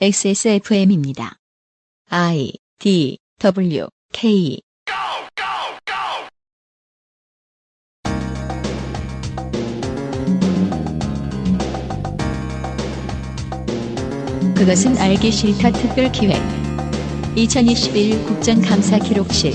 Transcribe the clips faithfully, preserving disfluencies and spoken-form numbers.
엑스에스에프엠입니다. I, D, W, K go, go, go! 그것은 알기 싫다 특별기획 이천이십일 국정감사기록실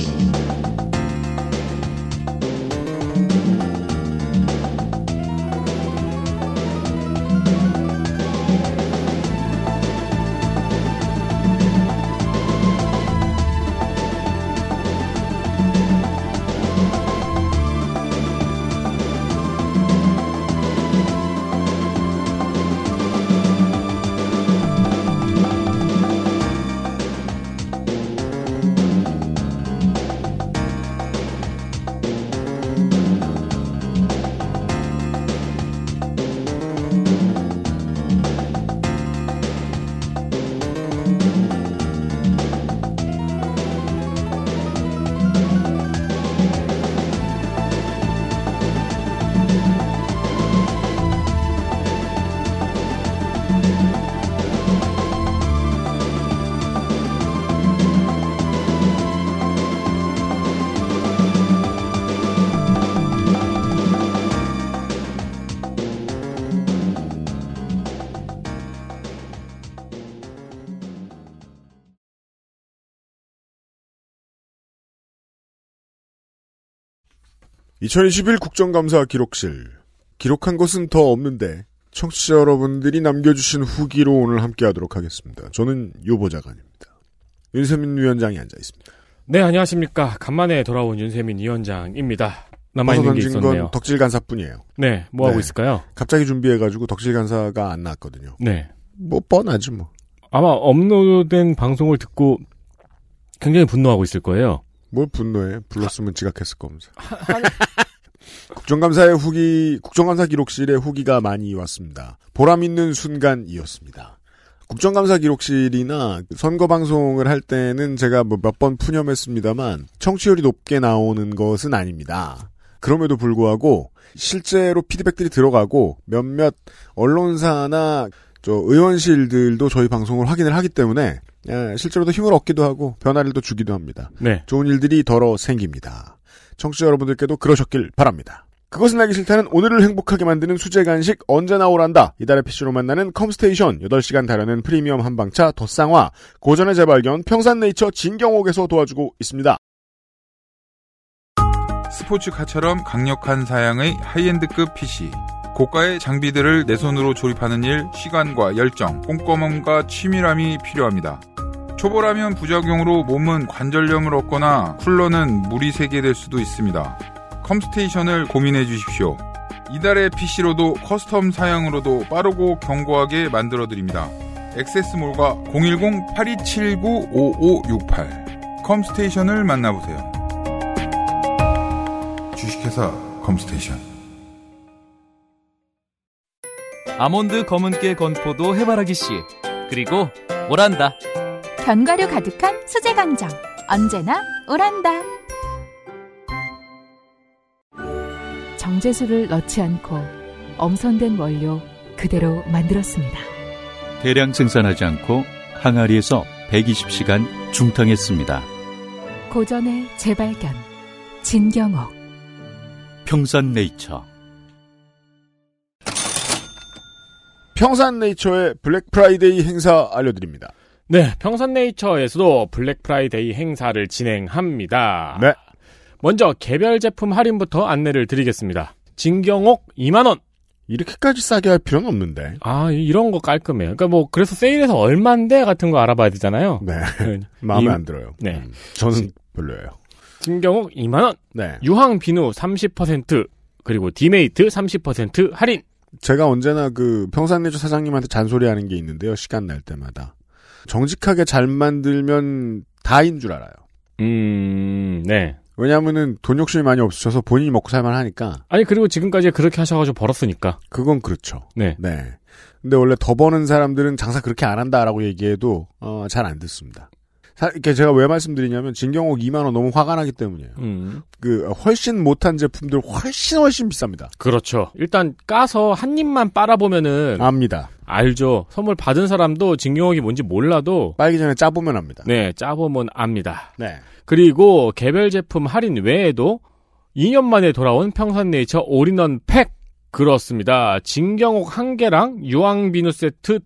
이천이십일 국정감사 기록실. 기록한 것은 더 없는데 청취자 여러분들이 남겨주신 후기로 오늘 함께하도록 하겠습니다. 저는 유보자관입니다. 윤세민 위원장이 앉아있습니다. 네, 안녕하십니까. 간만에 돌아온 윤세민 위원장입니다. 남아있는 게 있었네요. 건 덕질 간사뿐이에요. 네, 뭐하고 네. 있을까요? 갑자기 준비해가지고 덕질 간사가 안 나왔거든요. 네. 뭐 뻔하지 뭐. 아마 업로드된 방송을 듣고 굉장히 분노하고 있을 거예요. 뭘 분노해? 불렀으면 지각했을 겁니다. 국정감사의 후기, 국정감사 기록실의 후기가 많이 왔습니다. 보람 있는 순간이었습니다. 국정감사 기록실이나 선거 방송을 할 때는 제가 뭐 몇 번 푸념했습니다만 청취율이 높게 나오는 것은 아닙니다. 그럼에도 불구하고 실제로 피드백들이 들어가고 몇몇 언론사나 저 의원실들도 저희 방송을 확인을 하기 때문에 예, 실제로도 힘을 얻기도 하고 변화를 또 주기도 합니다. 네. 좋은 일들이 더러 생깁니다. 청취자 여러분들께도 그러셨길 바랍니다. 그것은 알기 싫다는 오늘을 행복하게 만드는 수제 간식 언제 나오란다. 이달의 피씨로 만나는 컴스테이션 여덟 시간 다려낸 프리미엄 한방차 더쌍화 고전의 재발견 평산네이처 진경옥에서 도와주고 있습니다. 스포츠카처럼 강력한 사양의 하이엔드급 피씨 고가의 장비들을 내 손으로 조립하는 일 시간과 열정, 꼼꼼함과 치밀함이 필요합니다. 초보라면 부작용으로 몸은 관절염을 얻거나 쿨러는 물이 새게 될 수도 있습니다. 컴스테이션을 고민해 주십시오. 이달의 피씨로도 커스텀 사양으로도 빠르고 견고하게 만들어드립니다. 액세스몰과 공일공 팔이칠구 오오육팔 컴스테이션을 만나보세요. 주식회사 컴스테이션 아몬드 검은깨 건포도 해바라기씨 그리고 오란다 견과류 가득한 수제 강정 언제나 오란다 정제수를 넣지 않고 엄선된 원료 그대로 만들었습니다. 대량 생산하지 않고 항아리에서 백이십 시간 중탕했습니다. 고전의 재발견 진경옥 평산네이처 평산네이처의 블랙프라이데이 행사 알려드립니다. 네, 평산네이처에서도 블랙프라이데이 행사를 진행합니다. 네. 먼저 개별 제품 할인부터 안내를 드리겠습니다. 진경옥 이만 원. 이렇게까지 싸게 할 필요는 없는데. 아, 이런 거 깔끔해요. 그러니까 뭐 그래서 세일에서 얼만데 같은 거 알아봐야 되잖아요. 네. 마음에 이, 안 들어요. 네. 음, 저는 별로예요. 진경옥 이만 원. 네. 유황 비누 삼십 퍼센트 그리고 디메이트 삼십 퍼센트 할인. 제가 언제나 그 평산네이처 사장님한테 잔소리하는 게 있는데요. 시간 날 때마다 정직하게 잘 만들면 다인 줄 알아요. 음, 네. 왜냐하면은 돈 욕심이 많이 없으셔서 본인이 먹고 살만하니까. 아니 그리고 지금까지 그렇게 하셔가지고 벌었으니까. 그건 그렇죠. 네. 네. 근데 원래 더 버는 사람들은 장사 그렇게 안 한다라고 얘기해도 어, 잘 안 듣습니다. 사, 이렇게 제가 왜 말씀드리냐면 진경옥 이만 원 너무 화가 나기 때문이에요. 음. 그 훨씬 못한 제품들 훨씬 훨씬 비쌉니다. 그렇죠. 일단 까서 한 입만 빨아보면은 압니다. 알죠. 선물 받은 사람도 진경옥이 뭔지 몰라도 빨기 전에 짜보면 압니다. 네, 짜보면 압니다. 네. 그리고 개별 제품 할인 외에도 이 년 만에 돌아온 평산네이처 올인원 팩. 그렇습니다. 진경옥 한 개랑 유황비누 세트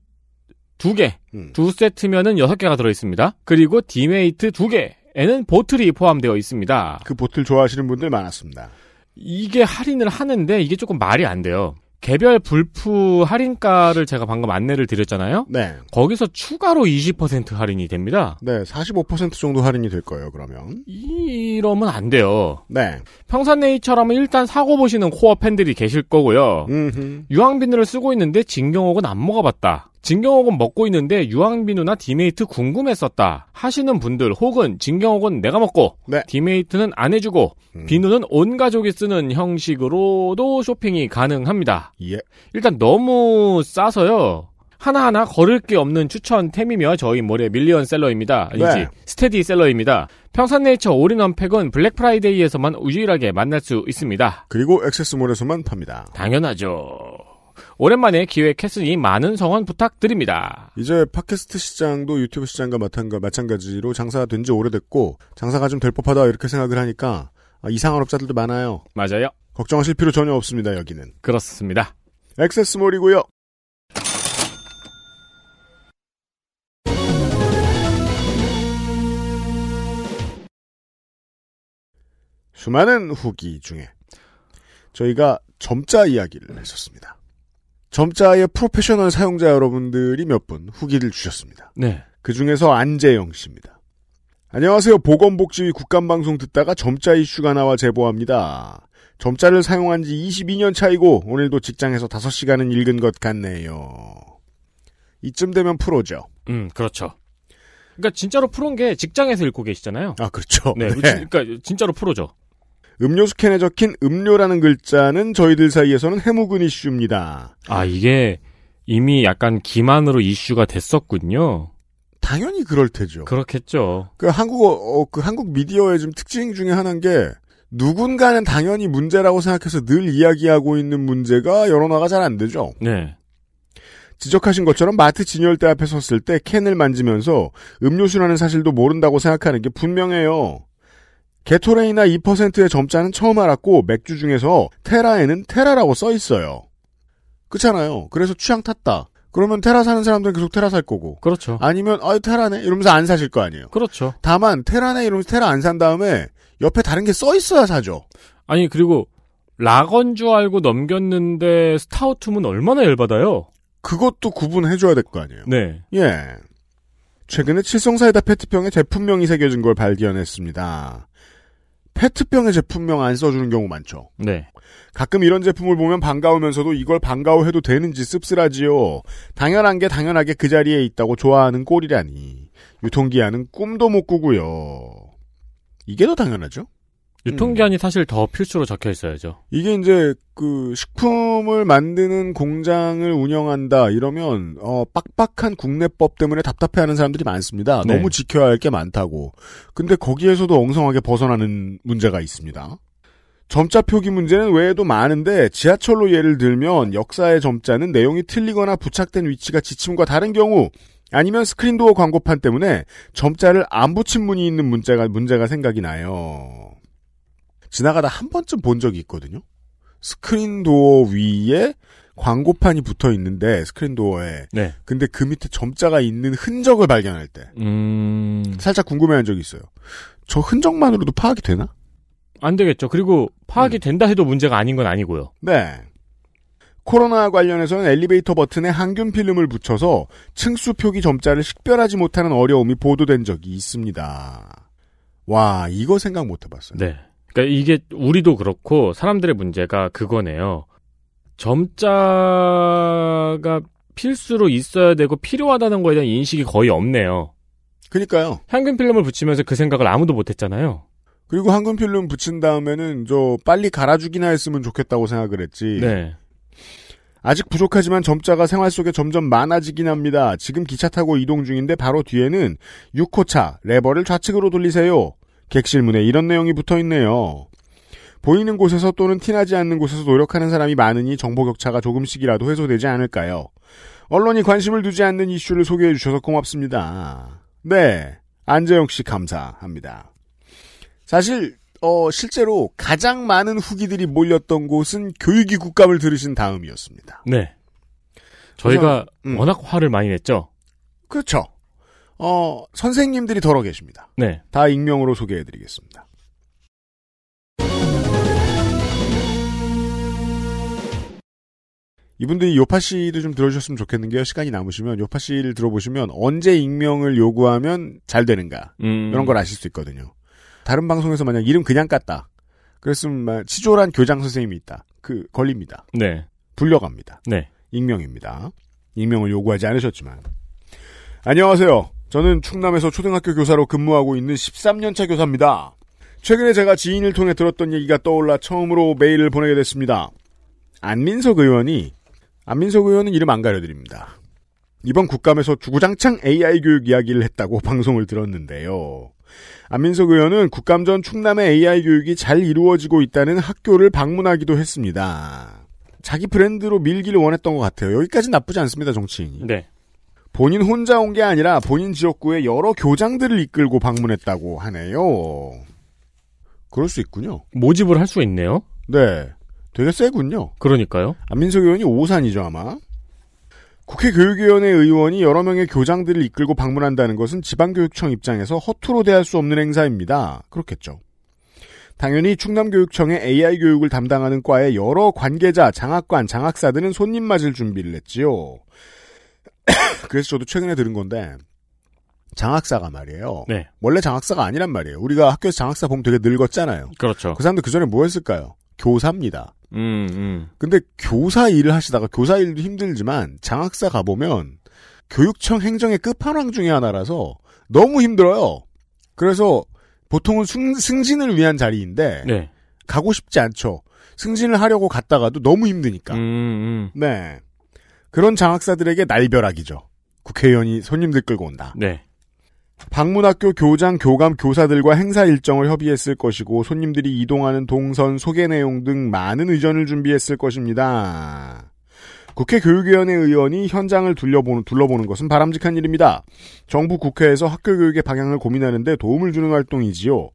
두 개. 음. 두 세트면은 여섯 개가 들어있습니다. 그리고 디메이트 두 개에는 보틀이 포함되어 있습니다. 그 보틀 좋아하시는 분들 많았습니다. 이게 할인을 하는데 이게 조금 말이 안 돼요. 개별 불프 할인가를 제가 방금 안내를 드렸잖아요. 네. 거기서 추가로 이십 퍼센트 할인이 됩니다. 네. 사십오 퍼센트 정도 할인이 될 거예요, 그러면. 이러면 안 돼요. 네. 평산네이처라면 일단 사고 보시는 코어 팬들이 계실 거고요. 음흠. 유황비누를 쓰고 있는데 진경옥은 안 먹어봤다. 진경옥은 먹고 있는데 유황비누나 디메이트 궁금했었다 하시는 분들, 혹은 진경옥은 내가 먹고 네. 디메이트는 안 해주고 음. 비누는 온 가족이 쓰는 형식으로도 쇼핑이 가능합니다. 예. 일단 너무 싸서요. 하나하나 거를 게 없는 추천템이며 저희 모레 밀리언셀러입니다. 아니지 네. 스테디셀러입니다. 평산네이처 올인원팩은 블랙프라이데이에서만 유일하게 만날 수 있습니다. 그리고 액세스몰에서만 팝니다. 당연하죠. 오랜만에 기획했으니 많은 성원 부탁드립니다. 이제 팟캐스트 시장도 유튜브 시장과 마찬가지로 장사된 지 오래됐고 장사가 좀 될 법하다 이렇게 생각을 하니까 이상한 업자들도 많아요. 맞아요. 걱정하실 필요 전혀 없습니다. 여기는. 그렇습니다. 액세스몰이고요. 수많은 후기 중에 저희가 점자 이야기를 했었습니다. 점자의 프로페셔널 사용자 여러분들이 몇 분 후기를 주셨습니다. 네. 그중에서 안재영 씨입니다. 안녕하세요. 보건복지위 국간방송 듣다가 점자 이슈가 나와 제보합니다. 점자를 사용한 지 이십이 년 차이고 오늘도 직장에서 다섯 시간은 읽은 것 같네요. 이쯤 되면 프로죠. 음, 그렇죠. 그러니까 진짜로 프로인 게 직장에서 읽고 계시잖아요. 아, 그렇죠. 네. 네. 그러니까 진짜로 프로죠. 음료수 캔에 적힌 음료라는 글자는 저희들 사이에서는 해묵은 이슈입니다. 아, 이게 이미 약간 기만으로 이슈가 됐었군요. 당연히 그럴 테죠. 그렇겠죠. 그 한국, 어, 그 한국 미디어의 좀 특징 중에 하나인 게 누군가는 당연히 문제라고 생각해서 늘 이야기하고 있는 문제가 여론화가 잘 안 되죠. 네. 지적하신 것처럼 마트 진열대 앞에 섰을 때 캔을 만지면서 음료수라는 사실도 모른다고 생각하는 게 분명해요. 게토레이나 이 퍼센트의 점자는 처음 알았고 맥주 중에서 테라에는 테라라고 써있어요. 그렇잖아요. 그래서 취향 탔다. 그러면 테라 사는 사람들은 계속 테라 살 거고. 그렇죠. 아니면 아 테라네 이러면서 안 사실 거 아니에요. 그렇죠. 다만 테라네 이러면서 테라 안 산 다음에 옆에 다른 게 써있어야 사죠. 아니 그리고 락인 줄 알고 넘겼는데 스타우툼은 얼마나 열받아요. 그것도 구분해줘야 될 거 아니에요. 네. 예. 최근에 칠성사이다 페트병에 제품명이 새겨진 걸 발견했습니다. 페트병에 제품명 안 써주는 경우 많죠. 네. 가끔 이런 제품을 보면 반가우면서도 이걸 반가워해도 되는지 씁쓸하지요. 당연한 게 당연하게 그 자리에 있다고 좋아하는 꼴이라니. 유통기한은 꿈도 못 꾸고요. 이게 더 당연하죠? 유통기한이 음. 사실 더 필수로 적혀 있어야죠. 이게 이제 그 식품을 만드는 공장을 운영한다 이러면 어 빡빡한 국내법 때문에 답답해하는 사람들이 많습니다. 네. 너무 지켜야 할 게 많다고. 근데 거기에서도 엉성하게 벗어나는 문제가 있습니다. 점자 표기 문제는 외에도 많은데 지하철로 예를 들면 역사의 점자는 내용이 틀리거나 부착된 위치가 지침과 다른 경우 아니면 스크린도어 광고판 때문에 점자를 안 붙인 문이 있는 문제가 문제가 생각이 나요. 지나가다 한 번쯤 본 적이 있거든요. 스크린도어 위에 광고판이 붙어 있는데 스크린도어에 네. 근데 그 밑에 점자가 있는 흔적을 발견할 때 음... 살짝 궁금해한 적이 있어요. 저 흔적만으로도 파악이 되나? 안 되겠죠. 그리고 파악이 음. 된다 해도 문제가 아닌 건 아니고요. 네. 코로나 관련해서는 엘리베이터 버튼에 항균 필름을 붙여서 층수 표기 점자를 식별하지 못하는 어려움이 보도된 적이 있습니다. 와, 이거 생각 못 해봤어요. 네. 그러니까 이게 우리도 그렇고 사람들의 문제가 그거네요. 점자가 필수로 있어야 되고 필요하다는 거에 대한 인식이 거의 없네요. 그러니까요. 항균 필름을 붙이면서 그 생각을 아무도 못했잖아요. 그리고 항균 필름 붙인 다음에는 저 빨리 갈아주기나 했으면 좋겠다고 생각을 했지. 네. 아직 부족하지만 점자가 생활 속에 점점 많아지긴 합니다. 지금 기차 타고 이동 중인데 바로 뒤에는 육 호차 레버를 좌측으로 돌리세요. 객실문에 이런 내용이 붙어있네요. 보이는 곳에서 또는 티나지 않는 곳에서 노력하는 사람이 많으니 정보 격차가 조금씩이라도 해소되지 않을까요? 언론이 관심을 두지 않는 이슈를 소개해 주셔서 고맙습니다. 네, 안재영 씨 감사합니다. 사실 어, 실제로 가장 많은 후기들이 몰렸던 곳은 교육이 국감을 들으신 다음이었습니다. 네. 저희가 우선, 음. 워낙 화를 많이 냈죠. 그렇죠. 어, 선생님들이 더러 계십니다. 네. 다 익명으로 소개해드리겠습니다. 이분들이 요파 씨도 좀 들어주셨으면 좋겠는 게요. 시간이 남으시면 요파 씨를 들어보시면 언제 익명을 요구하면 잘 되는가 음. 이런 걸 아실 수 있거든요. 다른 방송에서 만약 이름 그냥 깠다. 그랬으면 치졸한 교장 선생님이 있다. 그 걸립니다. 네. 불려갑니다. 네. 익명입니다. 익명을 요구하지 않으셨지만. 안녕하세요. 저는 충남에서 초등학교 교사로 근무하고 있는 십삼 년차 교사입니다. 최근에 제가 지인을 통해 들었던 얘기가 떠올라 처음으로 메일을 보내게 됐습니다. 안민석 의원이 안민석 의원은 이름 안 가려드립니다. 이번 국감에서 주구장창 에이아이 교육 이야기를 했다고 방송을 들었는데요. 안민석 의원은 국감 전 충남의 에이아이 교육이 잘 이루어지고 있다는 학교를 방문하기도 했습니다. 자기 브랜드로 밀기를 원했던 것 같아요. 여기까지는 나쁘지 않습니다, 정치인이. 네. 본인 혼자 온 게 아니라 본인 지역구의 여러 교장들을 이끌고 방문했다고 하네요. 그럴 수 있군요. 모집을 할 수 있네요. 네. 되게 세군요. 그러니까요. 안민석 의원이 오산이죠, 아마. 국회 교육위원회 의원이 여러 명의 교장들을 이끌고 방문한다는 것은 지방교육청 입장에서 허투루 대할 수 없는 행사입니다. 그렇겠죠. 당연히 충남교육청의 에이아이 교육을 담당하는 과의 여러 관계자, 장학관, 장학사들은 손님 맞을 준비를 했지요. 그래서 저도 최근에 들은 건데 장학사가 말이에요. 네. 원래 장학사가 아니란 말이에요. 우리가 학교에서 장학사 보면 되게 늙었잖아요. 그렇죠. 그 사람들 그전에 뭐 했을까요? 교사입니다. 음, 음. 근데 교사 일을 하시다가 교사 일도 힘들지만 장학사 가보면 교육청 행정의 끝판왕 중에 하나라서 너무 힘들어요. 그래서 보통은 승, 승진을 위한 자리인데 네. 가고 싶지 않죠. 승진을 하려고 갔다가도 너무 힘드니까. 음, 음. 네. 그런 장학사들에게 날벼락이죠. 국회의원이 손님들 끌고 온다. 네. 방문학교 교장, 교감, 교사들과 행사 일정을 협의했을 것이고 손님들이 이동하는 동선, 소개 내용 등 많은 의견을 준비했을 것입니다. 국회 교육위원회 의원이 현장을 둘러보는, 둘러보는 것은 바람직한 일입니다. 정부 국회에서 학교 교육의 방향을 고민하는 데 도움을 주는 활동이지요.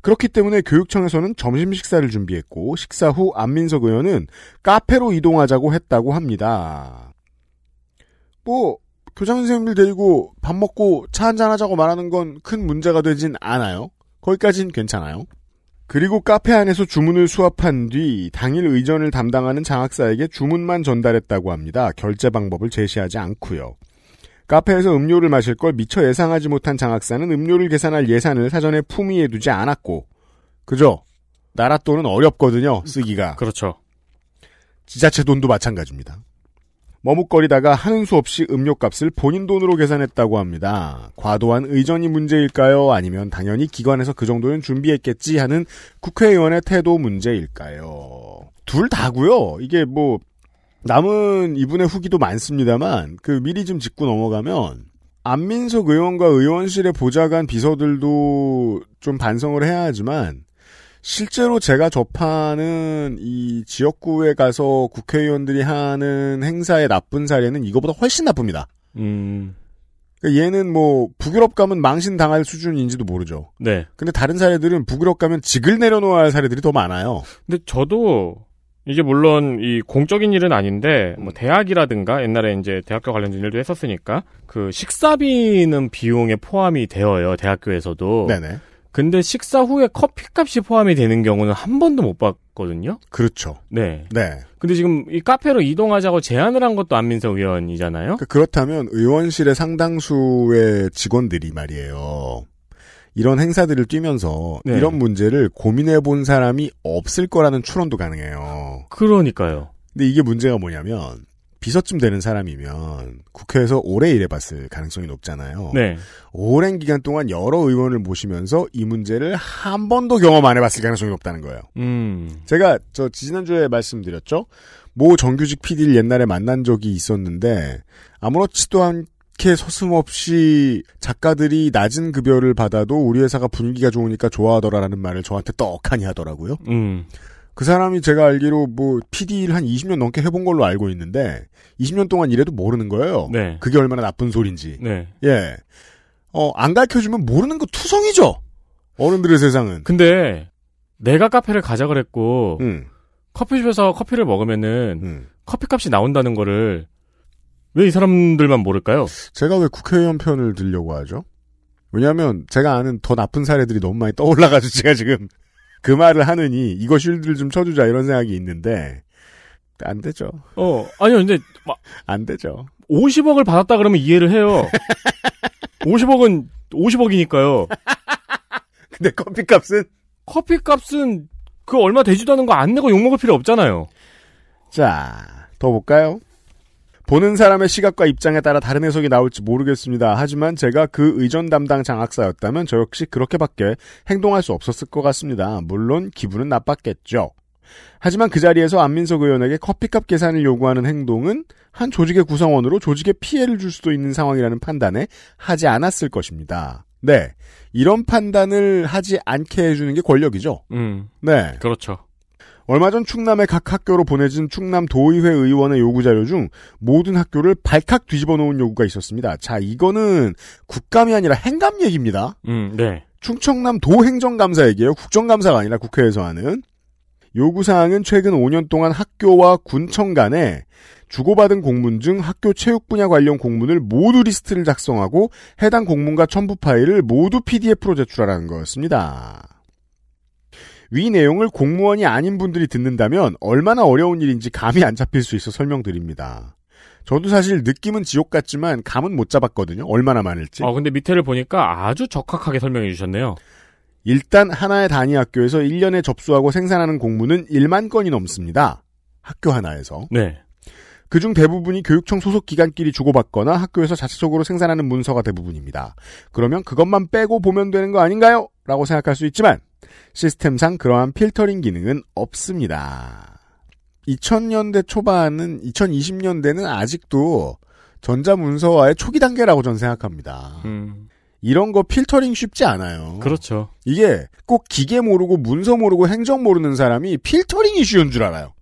그렇기 때문에 교육청에서는 점심 식사를 준비했고 식사 후 안민석 의원은 카페로 이동하자고 했다고 합니다. 뭐... 교장 선생님들 데리고 밥 먹고 차 한잔 하자고 말하는 건 큰 문제가 되진 않아요. 거기까지는 괜찮아요. 그리고 카페 안에서 주문을 수합한 뒤 당일 의전을 담당하는 장학사에게 주문만 전달했다고 합니다. 결제 방법을 제시하지 않고요. 카페에서 음료를 마실 걸 미처 예상하지 못한 장학사는 음료를 계산할 예산을 사전에 품위해두지 않았고 그죠? 나라 돈은 어렵거든요. 쓰기가. 그렇죠. 지자체 돈도 마찬가지입니다. 머뭇거리다가 하는 수 없이 음료값을 본인 돈으로 계산했다고 합니다. 과도한 의전이 문제일까요? 아니면 당연히 기관에서 그 정도는 준비했겠지 하는 국회의원의 태도 문제일까요? 둘 다고요. 이게 뭐 남은 이분의 후기도 많습니다만 그 미리 좀 짚고 넘어가면 안민석 의원과 의원실의 보좌관 비서들도 좀 반성을 해야 하지만 실제로 제가 접하는 이 지역구에 가서 국회의원들이 하는 행사의 나쁜 사례는 이거보다 훨씬 나쁩니다. 음. 그러니까 얘는 뭐 북유럽 가면 망신 당할 수준인지도 모르죠. 네. 근데 다른 사례들은 북유럽 가면 직을 내려놓아야 할 사례들이 더 많아요. 근데 저도 이게 물론 이 공적인 일은 아닌데 뭐 대학이라든가 옛날에 이제 대학교 관련된 일도 했었으니까 그 식사비는 비용에 포함이 되어요. 대학교에서도. 네네. 근데 식사 후에 커피값이 포함이 되는 경우는 한 번도 못 봤거든요. 그렇죠. 네. 네. 근데 지금 이 카페로 이동하자고 제안을 한 것도 안민석 의원이잖아요. 그렇다면 의원실의 상당수의 직원들이 말이에요. 이런 행사들을 뛰면서 네. 이런 문제를 고민해 본 사람이 없을 거라는 추론도 가능해요. 그러니까요. 근데 이게 문제가 뭐냐면 비서쯤 되는 사람이면 국회에서 오래 일해봤을 가능성이 높잖아요. 네. 오랜 기간 동안 여러 의원을 모시면서 이 문제를 한 번도 경험 안 해봤을 가능성이 높다는 거예요. 음. 제가 저 지난주에 말씀드렸죠. 모 정규직 피디를 옛날에 만난 적이 있었는데 아무렇지도 않게 서슴없이 작가들이 낮은 급여를 받아도 우리 회사가 분위기가 좋으니까 좋아하더라라는 말을 저한테 떡하니 하더라고요. 음. 그 사람이 제가 알기로 뭐 피디를 한 이십 년 넘게 해본 걸로 알고 있는데 이십 년 동안 일해도 모르는 거예요. 네. 그게 얼마나 나쁜 소린지. 네. 예. 어, 안 가르쳐주면 모르는 거 투성이죠. 어른들의 세상은. 근데 내가 카페를 가자 그랬고 음. 커피숍에서 커피를 먹으면은 음. 커피값이 나온다는 거를 왜 이 사람들만 모를까요? 제가 왜 국회의원 편을 들려고 하죠? 왜냐하면 제가 아는 더 나쁜 사례들이 너무 많이 떠올라가지고 제가 지금 그 말을 하느니 이거 쉴드를 좀 쳐주자 이런 생각이 있는데 안 되죠. 어 아니요 근데 막 안 되죠. 오십억을 받았다 그러면 이해를 해요. 오십억은 오십억이니까요. 근데 커피값은 커피값은 그 얼마 되지도 않은 거 안 내고 욕먹을 필요 없잖아요. 자, 더 볼까요? 보는 사람의 시각과 입장에 따라 다른 해석이 나올지 모르겠습니다. 하지만 제가 그 의전 담당 장학사였다면 저 역시 그렇게밖에 행동할 수 없었을 것 같습니다. 물론 기분은 나빴겠죠. 하지만 그 자리에서 안민석 의원에게 커피값 계산을 요구하는 행동은 한 조직의 구성원으로 조직에 피해를 줄 수도 있는 상황이라는 판단에 하지 않았을 것입니다. 네. 이런 판단을 하지 않게 해주는 게 권력이죠. 음. 네. 그렇죠. 얼마 전 충남의 각 학교로 보내진 충남도의회 의원의 요구자료 중 모든 학교를 발칵 뒤집어 놓은 요구가 있었습니다. 자, 이거는 국감이 아니라 행감 얘기입니다. 음, 네. 충청남도 행정감사 얘기예요. 국정감사가 아니라 국회에서 하는. 요구사항은 최근 오 년 동안 학교와 군청 간에 주고받은 공문 중 학교 체육 분야 관련 공문을 모두 리스트를 작성하고 해당 공문과 첨부 파일을 모두 피디에프로 제출하라는 거였습니다. 위 내용을 공무원이 아닌 분들이 듣는다면 얼마나 어려운 일인지 감이 안 잡힐 수 있어 설명드립니다. 저도 사실 느낌은 지옥 같지만 감은 못 잡았거든요. 얼마나 많을지. 어, 근데 밑에를 보니까 아주 적확하게 설명해 주셨네요. 일단 하나의 단위 학교에서 일 년에 접수하고 생산하는 공문은 만 건이 넘습니다. 학교 하나에서. 네. 그중 대부분이 교육청 소속 기관끼리 주고받거나 학교에서 자체적으로 생산하는 문서가 대부분입니다. 그러면 그것만 빼고 보면 되는 거 아닌가요? 라고 생각할 수 있지만 시스템상 그러한 필터링 기능은 없습니다. 이천 년대 초반은 이천이십 년대는 아직도 전자문서화의 초기 단계라고 저는 생각합니다. 음. 이런 거 필터링 쉽지 않아요. 그렇죠. 이게 꼭 기계 모르고 문서 모르고 행정 모르는 사람이 필터링이 쉬운 줄 알아요.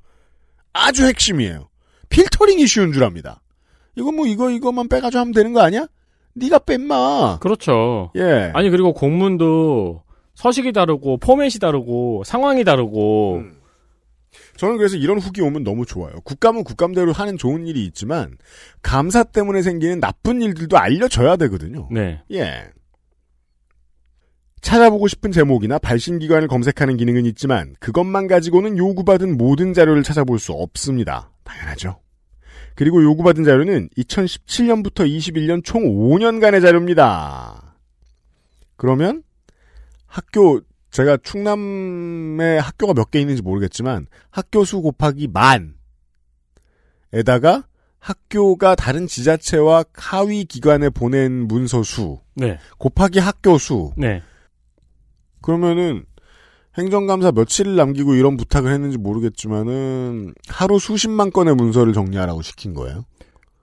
아주 핵심이에요. 필터링이 쉬운 줄 압니다. 이거 뭐 이거 이거만 빼가지고 하면 되는 거 아니야? 네가 뺐마. 그렇죠. 예. 아니 그리고 공문도 서식이 다르고 포맷이 다르고 상황이 다르고 음. 저는 그래서 이런 후기 오면 너무 좋아요. 국감은 국감대로 하는 좋은 일이 있지만 감사 때문에 생기는 나쁜 일들도 알려줘야 되거든요. 네. 예. 찾아보고 싶은 제목이나 발신기관을 검색하는 기능은 있지만 그것만 가지고는 요구받은 모든 자료를 찾아볼 수 없습니다. 당연하죠. 그리고 요구받은 자료는 이천십칠 년부터 이십일 년 총 오 년간의 자료입니다. 그러면 학교, 제가 충남에 학교가 몇 개 있는지 모르겠지만 학교 수 곱하기 만에다가 학교가 다른 지자체와 하위 기관에 보낸 문서 수 네. 곱하기 학교 수 네. 그러면은 행정감사 며칠을 남기고 이런 부탁을 했는지 모르겠지만은 하루 수십만 건의 문서를 정리하라고 시킨 거예요.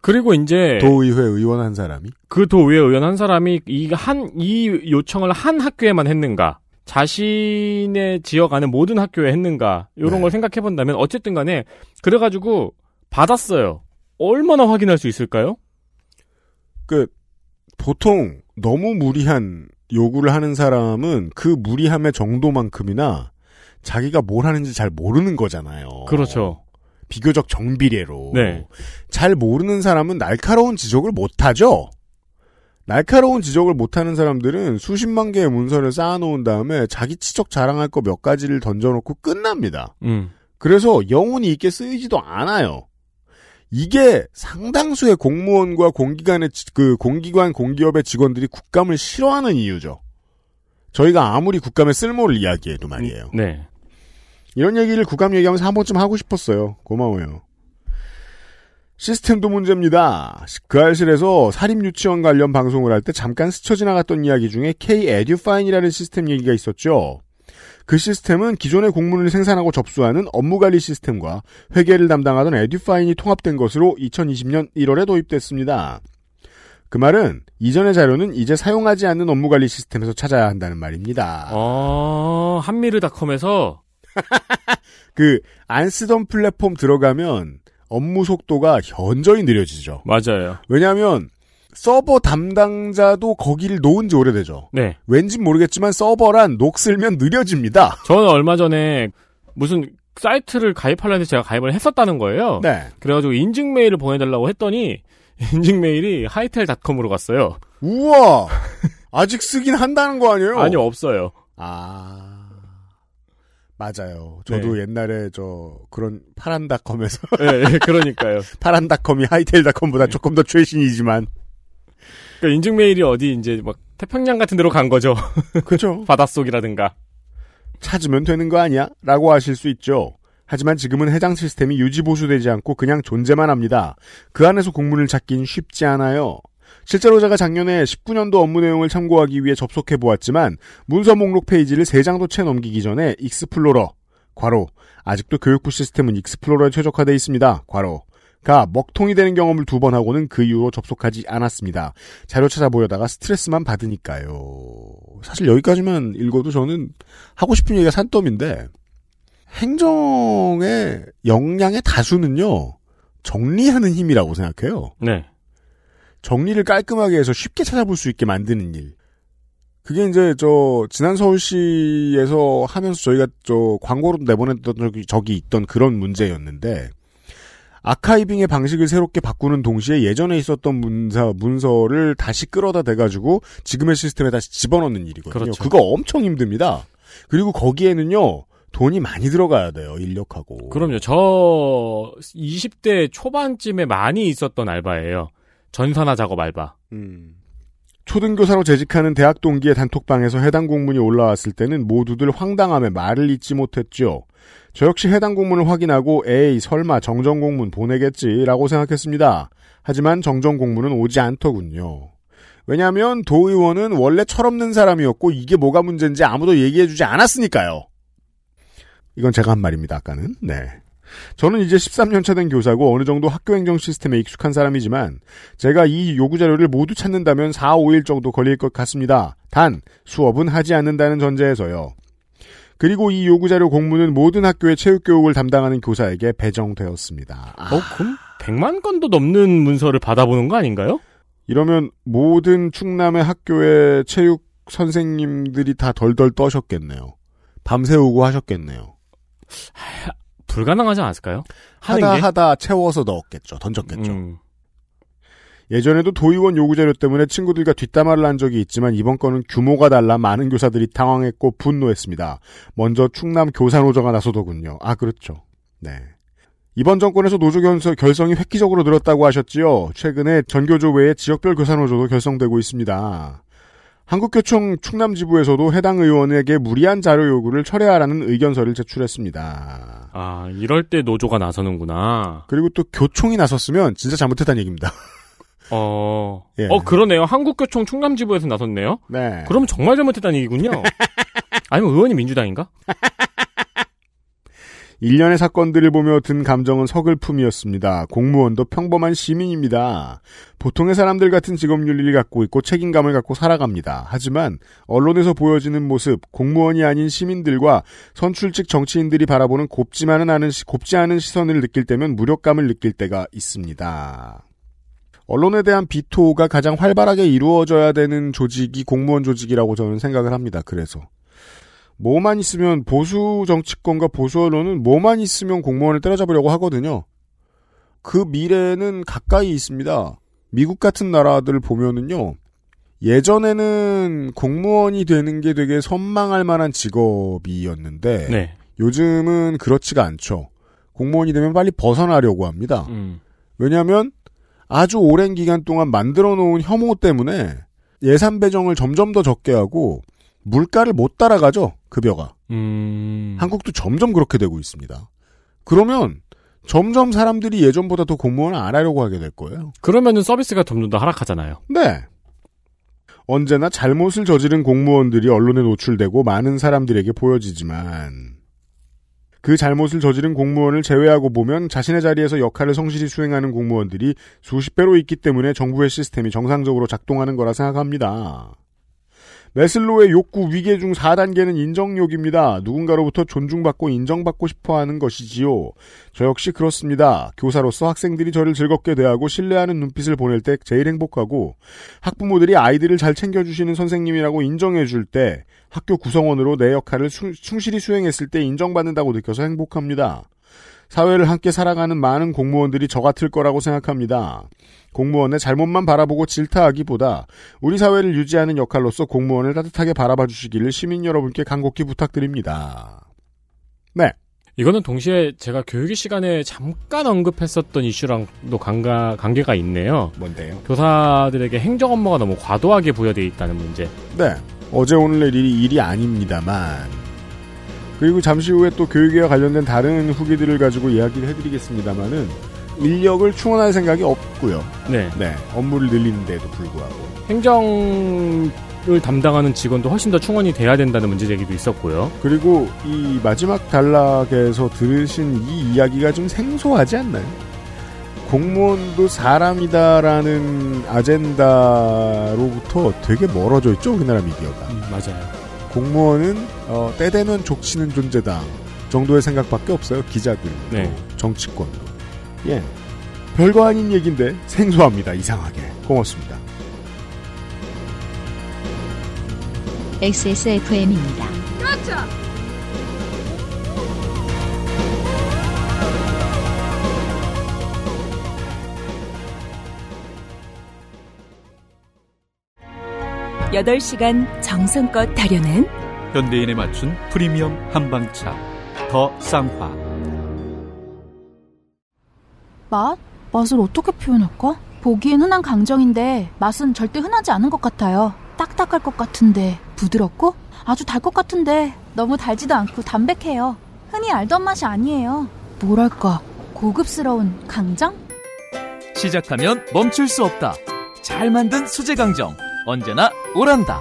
그리고 이제 도의회 의원 한 사람이 그 도의회 의원 한 사람이 이 한 이 요청을 한 학교에만 했는가 자신의 지역 안에 모든 학교에 했는가 이런 네. 걸 생각해 본다면 어쨌든 간에 그래가지고 받았어요. 얼마나 확인할 수 있을까요? 그 보통 너무 무리한 요구를 하는 사람은 그 무리함의 정도만큼이나 자기가 뭘 하는지 잘 모르는 거잖아요. 그렇죠. 비교적 정비례로 네. 잘 모르는 사람은 날카로운 지적을 못하죠. 날카로운 지적을 못하는 사람들은 수십만 개의 문서를 쌓아놓은 다음에 자기 치적 자랑할 거 몇 가지를 던져놓고 끝납니다. 음. 그래서 영혼이 있게 쓰이지도 않아요. 이게 상당수의 공무원과 공기관의 그 공기관 공기업의 직원들이 국감을 싫어하는 이유죠. 저희가 아무리 국감의 쓸모를 이야기해도 말이에요. 음, 네. 이런 얘기를 국감 얘기하면서 한 번쯤 하고 싶었어요. 고마워요. 시스템도 문제입니다. 그 알실에서 사립유치원 관련 방송을 할 때 잠깐 스쳐 지나갔던 이야기 중에 K-에듀파인이라는 시스템 얘기가 있었죠. 그 시스템은 기존의 공문을 생산하고 접수하는 업무관리 시스템과 회계를 담당하던 에듀파인이 통합된 것으로 이천이십년 일월에 도입됐습니다. 그 말은 이전의 자료는 이제 사용하지 않는 업무관리 시스템에서 찾아야 한다는 말입니다. 어, 한미르닷컴에서 그 안 쓰던 플랫폼 들어가면 업무 속도가 현저히 느려지죠. 맞아요. 왜냐하면 서버 담당자도 거기를 놓은 지 오래되죠. 네. 왠지 모르겠지만 서버란 녹 쓸면 느려집니다. 저는 얼마 전에 무슨 사이트를 가입하려는데 제가 가입을 했었다는 거예요. 네. 그래가지고 인증 메일을 보내달라고 했더니 인증 메일이 하이텔닷컴으로 갔어요. 우와. 아직 쓰긴 한다는 거 아니에요? 아니요, 없어요. 아. 맞아요. 저도 네. 옛날에 저 그런 파란닷컴에서 네, 네, 그러니까요. 파란닷컴이 하이텔닷컴보다 네. 조금 더 최신이지만 그러니까 인증 메일이 어디 이제 막 태평양 같은 데로 간 거죠. 그렇죠. 바닷속이라든가 찾으면 되는 거 아니야?라고 하실 수 있죠. 하지만 지금은 해당 시스템이 유지 보수되지 않고 그냥 존재만 합니다. 그 안에서 공문을 찾긴 쉽지 않아요. 실제로 제가 작년에 십구년도 업무 내용을 참고하기 위해 접속해보았지만 문서 목록 페이지를 세 장도 채 넘기기 전에 익스플로러, 괄호, 아직도 교육부 시스템은 익스플로러에 최적화되어 있습니다, 괄호, 가 먹통이 되는 경험을 두 번 하고는 그 이후로 접속하지 않았습니다. 자료 찾아보려다가 스트레스만 받으니까요. 사실 여기까지만 읽어도 저는 하고 싶은 얘기가 산더미인데 행정의 역량의 다수는요. 정리하는 힘이라고 생각해요. 네. 정리를 깔끔하게 해서 쉽게 찾아볼 수 있게 만드는 일. 그게 이제 저 지난 서울시에서 하면서 저희가 저 광고로 내보냈던 적이, 적이 있던 그런 문제였는데 아카이빙의 방식을 새롭게 바꾸는 동시에 예전에 있었던 문서, 문서를 다시 끌어다 대가지고 지금의 시스템에 다시 집어넣는 일이거든요. 그렇죠. 그거 엄청 힘듭니다. 그리고 거기에는요. 돈이 많이 들어가야 돼요. 인력하고. 그럼요. 저 이십 대 초반쯤에 많이 있었던 알바예요. 전산화 작업 알바. 음. 초등교사로 재직하는 대학 동기의 단톡방에서 해당 공문이 올라왔을 때는 모두들 황당함에 말을 잇지 못했죠. 저 역시 해당 공문을 확인하고 에이 설마 정정 공문 보내겠지라고 생각했습니다. 하지만 정정 공문은 오지 않더군요. 왜냐하면 도의원은 원래 철없는 사람이었고 이게 뭐가 문제인지 아무도 얘기해주지 않았으니까요. 이건 제가 한 말입니다. 아까는. 네. 저는 이제 십삼년차 된 교사고 어느 정도 학교 행정 시스템에 익숙한 사람이지만 제가 이 요구 자료를 모두 찾는다면 사, 오일 정도 걸릴 것 같습니다. 단 수업은 하지 않는다는 전제에서요. 그리고 이 요구 자료 공문은 모든 학교의 체육 교육을 담당하는 교사에게 배정되었습니다. 아. 어, 그럼 백만 건도 넘는 문서를 받아보는 거 아닌가요? 이러면 모든 충남의 학교의 체육 선생님들이 다 덜덜 떠셨겠네요. 밤새우고 하셨겠네요. 하... 불가능하지 않았을까요? 하다 게? 하다 채워서 넣었겠죠. 던졌겠죠. 음. 예전에도 도의원 요구자료 때문에 친구들과 뒷담화를 한 적이 있지만 이번 건은 규모가 달라 많은 교사들이 당황했고 분노했습니다. 먼저 충남 교사노조가 나서더군요. 아 그렇죠. 네. 이번 정권에서 노조 결성이 획기적으로 늘었다고 하셨지요. 최근에 전교조 외에 지역별 교사노조도 결성되고 있습니다. 한국교총 충남지부에서도 해당 의원에게 무리한 자료 요구를 철회하라는 의견서를 제출했습니다. 아, 이럴 때 노조가 나서는구나. 그리고 또 교총이 나섰으면 진짜 잘못했다는 얘기입니다. 어, 예. 어 그러네요. 한국교총 충남지부에서 나섰네요. 네. 그럼 정말 잘못했다는 얘기군요. 아니면 의원이 민주당인가? 일련의 사건들을 보며 든 감정은 서글픔이었습니다. 공무원도 평범한 시민입니다. 보통의 사람들 같은 직업 윤리를 갖고 있고 책임감을 갖고 살아갑니다. 하지만 언론에서 보여지는 모습, 공무원이 아닌 시민들과 선출직 정치인들이 바라보는 곱지만은 않은 시, 곱지 않은 시선을 느낄 때면 무력감을 느낄 때가 있습니다. 언론에 대한 비토가 가장 활발하게 이루어져야 되는 조직이 공무원 조직이라고 저는 생각을 합니다. 그래서. 뭐만 있으면 보수 정치권과 보수 언론은 뭐만 있으면 공무원을 때려잡으려고 하거든요. 그 미래는 가까이 있습니다. 미국 같은 나라들을 보면은요. 예전에는 공무원이 되는 게 되게 선망할 만한 직업이었는데 네. 요즘은 그렇지가 않죠. 공무원이 되면 빨리 벗어나려고 합니다. 음. 왜냐하면 아주 오랜 기간 동안 만들어놓은 혐오 때문에 예산 배정을 점점 더 적게 하고 물가를 못 따라가죠. 급여가. 음... 한국도 점점 그렇게 되고 있습니다. 그러면 점점 사람들이 예전보다 더 공무원을 안 하려고 하게 될 거예요. 그러면은 서비스가 점점 더 하락하잖아요. 네. 언제나 잘못을 저지른 공무원들이 언론에 노출되고 많은 사람들에게 보여지지만 그 잘못을 저지른 공무원을 제외하고 보면 자신의 자리에서 역할을 성실히 수행하는 공무원들이 수십 배로 있기 때문에 정부의 시스템이 정상적으로 작동하는 거라 생각합니다. 메슬로의 욕구 위계 중 사 단계는 인정욕입니다. 누군가로부터 존중받고 인정받고 싶어하는 것이지요. 저 역시 그렇습니다. 교사로서 학생들이 저를 즐겁게 대하고 신뢰하는 눈빛을 보낼 때 제일 행복하고 학부모들이 아이들을 잘 챙겨주시는 선생님이라고 인정해줄 때 학교 구성원으로 내 역할을 수, 충실히 수행했을 때 인정받는다고 느껴서 행복합니다. 사회를 함께 살아가는 많은 공무원들이 저 같을 거라고 생각합니다. 공무원의 잘못만 바라보고 질타하기보다 우리 사회를 유지하는 역할로서 공무원을 따뜻하게 바라봐 주시기를 시민 여러분께 간곡히 부탁드립니다. 네. 이거는 동시에 제가 교육의 시간에 잠깐 언급했었던 이슈랑도 관가, 관계가 있네요. 뭔데요? 교사들에게 행정 업무가 너무 과도하게 부여되어 있다는 문제. 네. 어제 오늘의 일이 일이 아닙니다만. 그리고 잠시 후에 또 교육에와 관련된 다른 후기들을 가지고 이야기를 해드리겠습니다만은 인력을 충원할 생각이 없고요. 네, 네, 업무를 늘리는데도 불구하고 행정을 담당하는 직원도 훨씬 더 충원이 돼야 된다는 문제 제기도 있었고요. 그리고 이 마지막 단락에서 들으신 이 이야기가 좀 생소하지 않나요? 공무원도 사람이다라는 아젠다로부터 되게 멀어져 있죠, 우리나라 미디어가. 음, 맞아요. 공무원은 어, 때 되면 족치는 존재다 정도의 생각밖에 없어요. 기자들, 네. 정치권도. 예, 별거 아닌 얘기인데 생소합니다. 이상하게. 고맙습니다. 엑스에스에프엠입니다. 그렇죠. 여덟 시간 정성껏 다려낸 현대인에 맞춘 프리미엄 한방차 더쌍화. 맛? 맛을 어떻게 표현할까? 보기엔 흔한 강정인데 맛은 절대 흔하지 않은 것 같아요. 딱딱할 것 같은데 부드럽고 아주 달 것 같은데 너무 달지도 않고 담백해요. 흔히 알던 맛이 아니에요. 뭐랄까 고급스러운 강정? 시작하면 멈출 수 없다. 잘 만든 수제 강정. 언제나 오란다.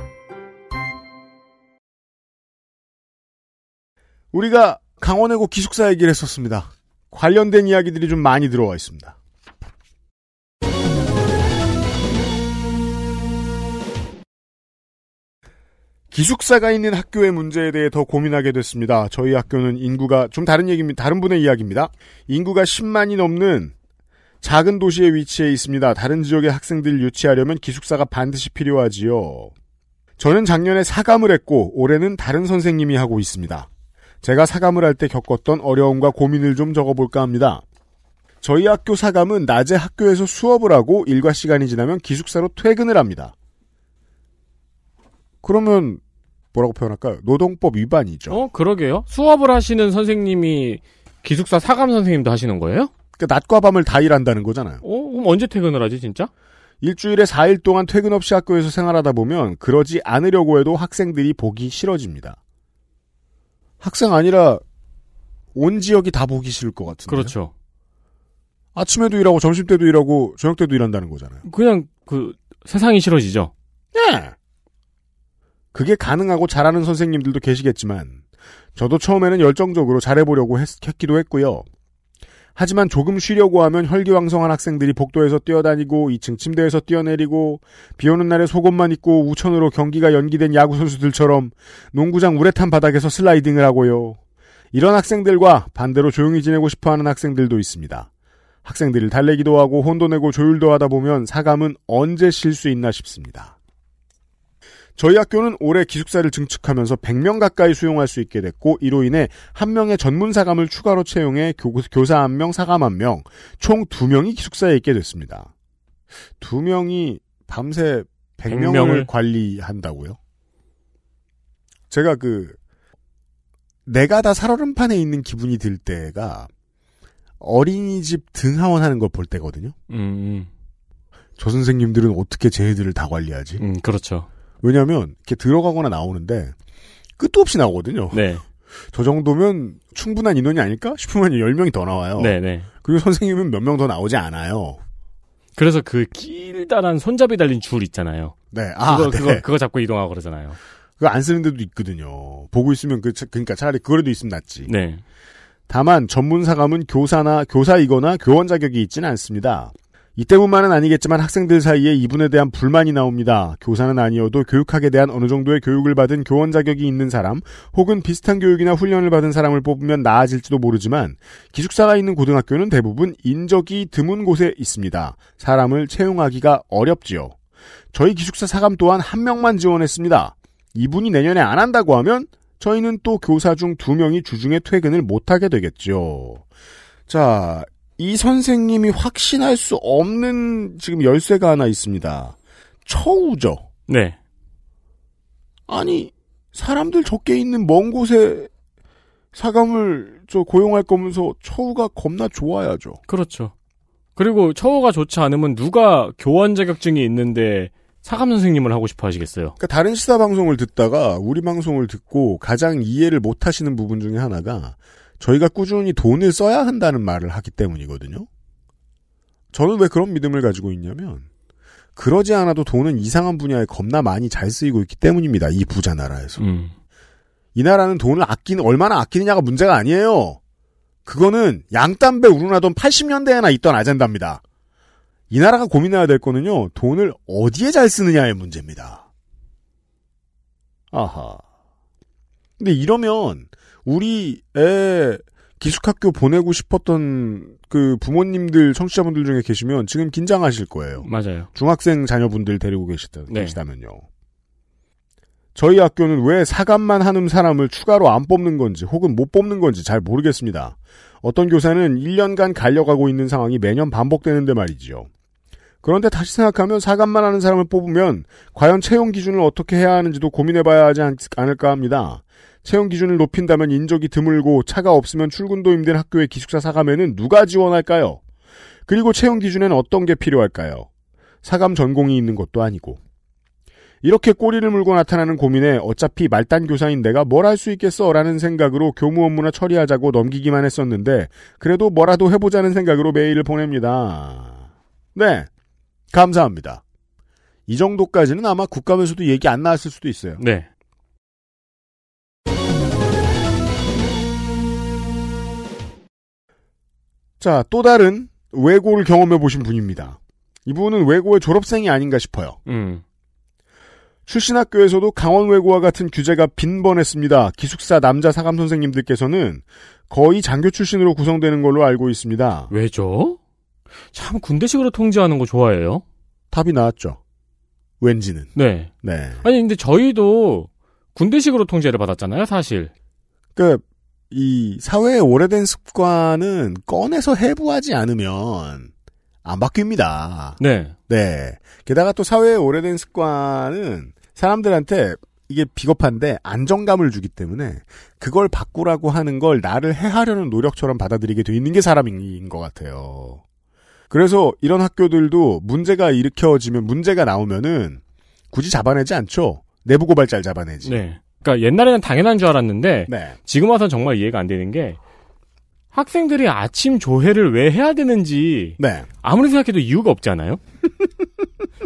우리가 강원외고 기숙사 얘기를 했었습니다. 관련된 이야기들이 좀 많이 들어와 있습니다. 기숙사가 있는 학교의 문제에 대해 더 고민하게 됐습니다. 저희 학교는 인구가 좀 다른 얘기입니다. 다른 분의 이야기입니다. 인구가 십만이 넘는 작은 도시에 위치해 있습니다. 다른 지역의 학생들 유치하려면 기숙사가 반드시 필요하지요. 저는 작년에 사감을 했고 올해는 다른 선생님이 하고 있습니다. 제가 사감을 할 때 겪었던 어려움과 고민을 좀 적어볼까 합니다. 저희 학교 사감은 낮에 학교에서 수업을 하고 일과 시간이 지나면 기숙사로 퇴근을 합니다. 그러면 뭐라고 표현할까요? 노동법 위반이죠. 어, 그러게요. 수업을 하시는 선생님이 기숙사 사감 선생님도 하시는 거예요? 그러니까 낮과 밤을 다 일한다는 거잖아요. 어? 그럼 언제 퇴근을 하지 진짜? 일주일에 사 일 동안 퇴근 없이 학교에서 생활하다 보면 그러지 않으려고 해도 학생들이 보기 싫어집니다. 학생 아니라 온 지역이 다 보기 싫을 것 같은데. 그렇죠. 아침에도 일하고 점심때도 일하고 저녁때도 일한다는 거잖아요. 그냥 그 세상이 싫어지죠. 네. 그게 가능하고 잘하는 선생님들도 계시겠지만 저도 처음에는 열정적으로 잘해보려고 했, 했기도 했고요. 하지만 조금 쉬려고 하면 혈기왕성한 학생들이 복도에서 뛰어다니고 이 층 침대에서 뛰어내리고 비오는 날에 속옷만 입고 우천으로 경기가 연기된 야구선수들처럼 농구장 우레탄 바닥에서 슬라이딩을 하고요. 이런 학생들과 반대로 조용히 지내고 싶어하는 학생들도 있습니다. 학생들을 달래기도 하고 혼도 내고 조율도 하다 보면 사감은 언제 쉴 수 있나 싶습니다. 저희 학교는 올해 기숙사를 증축하면서 백 명 가까이 수용할 수 있게 됐고 이로 인해 한 명의 전문 사감을 추가로 채용해 교사 한 명, 사감 한 명, 총 두 명이 기숙사에 있게 됐습니다. 두 명이 밤새 백 명을, 백 명을 관리한다고요? 제가 그 내가 다 살얼음판에 있는 기분이 들 때가 어린이집 등하원 하는 걸 볼 때거든요. 음. 저 선생님들은 어떻게 쟤네들을 다 관리하지? 음, 그렇죠. 왜냐하면 이렇게 들어가거나 나오는데 끝도 없이 나오거든요. 네. 저 정도면 충분한 인원이 아닐까 싶으면 열 명이 더 나와요. 네네. 그리고 선생님은 몇 명 더 나오지 않아요. 그래서 그 길다란 손잡이 달린 줄 있잖아요. 네. 아, 그거, 네. 그거, 그거 잡고 이동하고 그러잖아요. 그거 안 쓰는 데도 있거든요. 보고 있으면 그, 그러니까 차라리 그거라도 있으면 낫지. 네. 다만 전문사감은 교사나 교사이거나 교원 자격이 있지는 않습니다. 이때뿐만은 아니겠지만 학생들 사이에 이분에 대한 불만이 나옵니다. 교사는 아니어도 교육학에 대한 어느 정도의 교육을 받은 교원 자격이 있는 사람 혹은 비슷한 교육이나 훈련을 받은 사람을 뽑으면 나아질지도 모르지만 기숙사가 있는 고등학교는 대부분 인적이 드문 곳에 있습니다. 사람을 채용하기가 어렵지요. 저희 기숙사 사감 또한 한 명만 지원했습니다. 이분이 내년에 안 한다고 하면 저희는 또 교사 중 두 명이 주중에 퇴근을 못하게 되겠죠. 자, 이 선생님이 확신할 수 없는 지금 열쇠가 하나 있습니다. 처우죠. 네. 아니, 사람들 적게 있는 먼 곳에 사감을 저 고용할 거면서 처우가 겁나 좋아야죠. 그렇죠. 그리고 처우가 좋지 않으면 누가 교원 자격증이 있는데 사감 선생님을 하고 싶어 하시겠어요. 그러니까 다른 시사 방송을 듣다가 우리 방송을 듣고 가장 이해를 못 하시는 부분 중에 하나가 저희가 꾸준히 돈을 써야 한다는 말을 하기 때문이거든요. 저는 왜 그런 믿음을 가지고 있냐면 그러지 않아도 돈은 이상한 분야에 겁나 많이 잘 쓰이고 있기 때문입니다. 이 부자 나라에서. 음. 이 나라는 돈을 아끼는 얼마나 아끼느냐가 문제가 아니에요. 그거는 양담배 우러나던 팔십 년대에나 있던 아젠다입니다. 이 나라가 고민해야 될 거는요. 돈을 어디에 잘 쓰느냐의 문제입니다. 아하. 근데 이러면 우리 애 기숙학교 보내고 싶었던 그 부모님들, 청취자분들 중에 계시면 지금 긴장하실 거예요. 맞아요. 중학생 자녀분들 데리고 계시다, 네. 계시다면요. 저희 학교는 왜 사감만 하는 사람을 추가로 안 뽑는 건지 혹은 못 뽑는 건지 잘 모르겠습니다. 어떤 교사는 일 년간 갈려가고 있는 상황이 매년 반복되는데 말이지요. 그런데 다시 생각하면 사감만 하는 사람을 뽑으면 과연 채용 기준을 어떻게 해야 하는지도 고민해봐야 하지 않을까 합니다. 채용 기준을 높인다면 인적이 드물고 차가 없으면 출근도 힘든 학교의 기숙사 사감에는 누가 지원할까요? 그리고 채용 기준에는 어떤 게 필요할까요? 사감 전공이 있는 것도 아니고. 이렇게 꼬리를 물고 나타나는 고민에 어차피 말단 교사인 내가 뭘 할 수 있겠어라는 생각으로 교무 업무나 처리하자고 넘기기만 했었는데 그래도 뭐라도 해보자는 생각으로 메일을 보냅니다. 네. 감사합니다. 이 정도까지는 아마 국감에서도 얘기 안 나왔을 수도 있어요. 네. 자, 또 다른 외고를 경험해보신 분입니다. 이분은 외고의 졸업생이 아닌가 싶어요. 음. 출신 학교에서도 강원 외고와 같은 규제가 빈번했습니다. 기숙사 남자 사감 선생님들께서는 거의 장교 출신으로 구성되는 걸로 알고 있습니다. 왜죠? 참 군대식으로 통제하는 거 좋아해요. 답이 나왔죠. 왠지는. 네. 네. 아니 근데 저희도 군대식으로 통제를 받았잖아요, 사실. 그 이 사회의 오래된 습관은 꺼내서 해부하지 않으면 안 바뀝니다. 네. 네. 게다가 또 사회의 오래된 습관은 사람들한테 이게 비겁한데 안정감을 주기 때문에 그걸 바꾸라고 하는 걸 나를 해하려는 노력처럼 받아들이게 돼 있는 게 사람인 것 같아요. 그래서 이런 학교들도 문제가 일으켜지면 문제가 나오면은 굳이 잡아내지 않죠. 내부 고발자를 잡아내지. 네. 그러니까 옛날에는 당연한 줄 알았는데 네. 지금 와서는 정말 이해가 안 되는 게 학생들이 아침 조회를 왜 해야 되는지 네. 아무리 생각해도 이유가 없잖아요.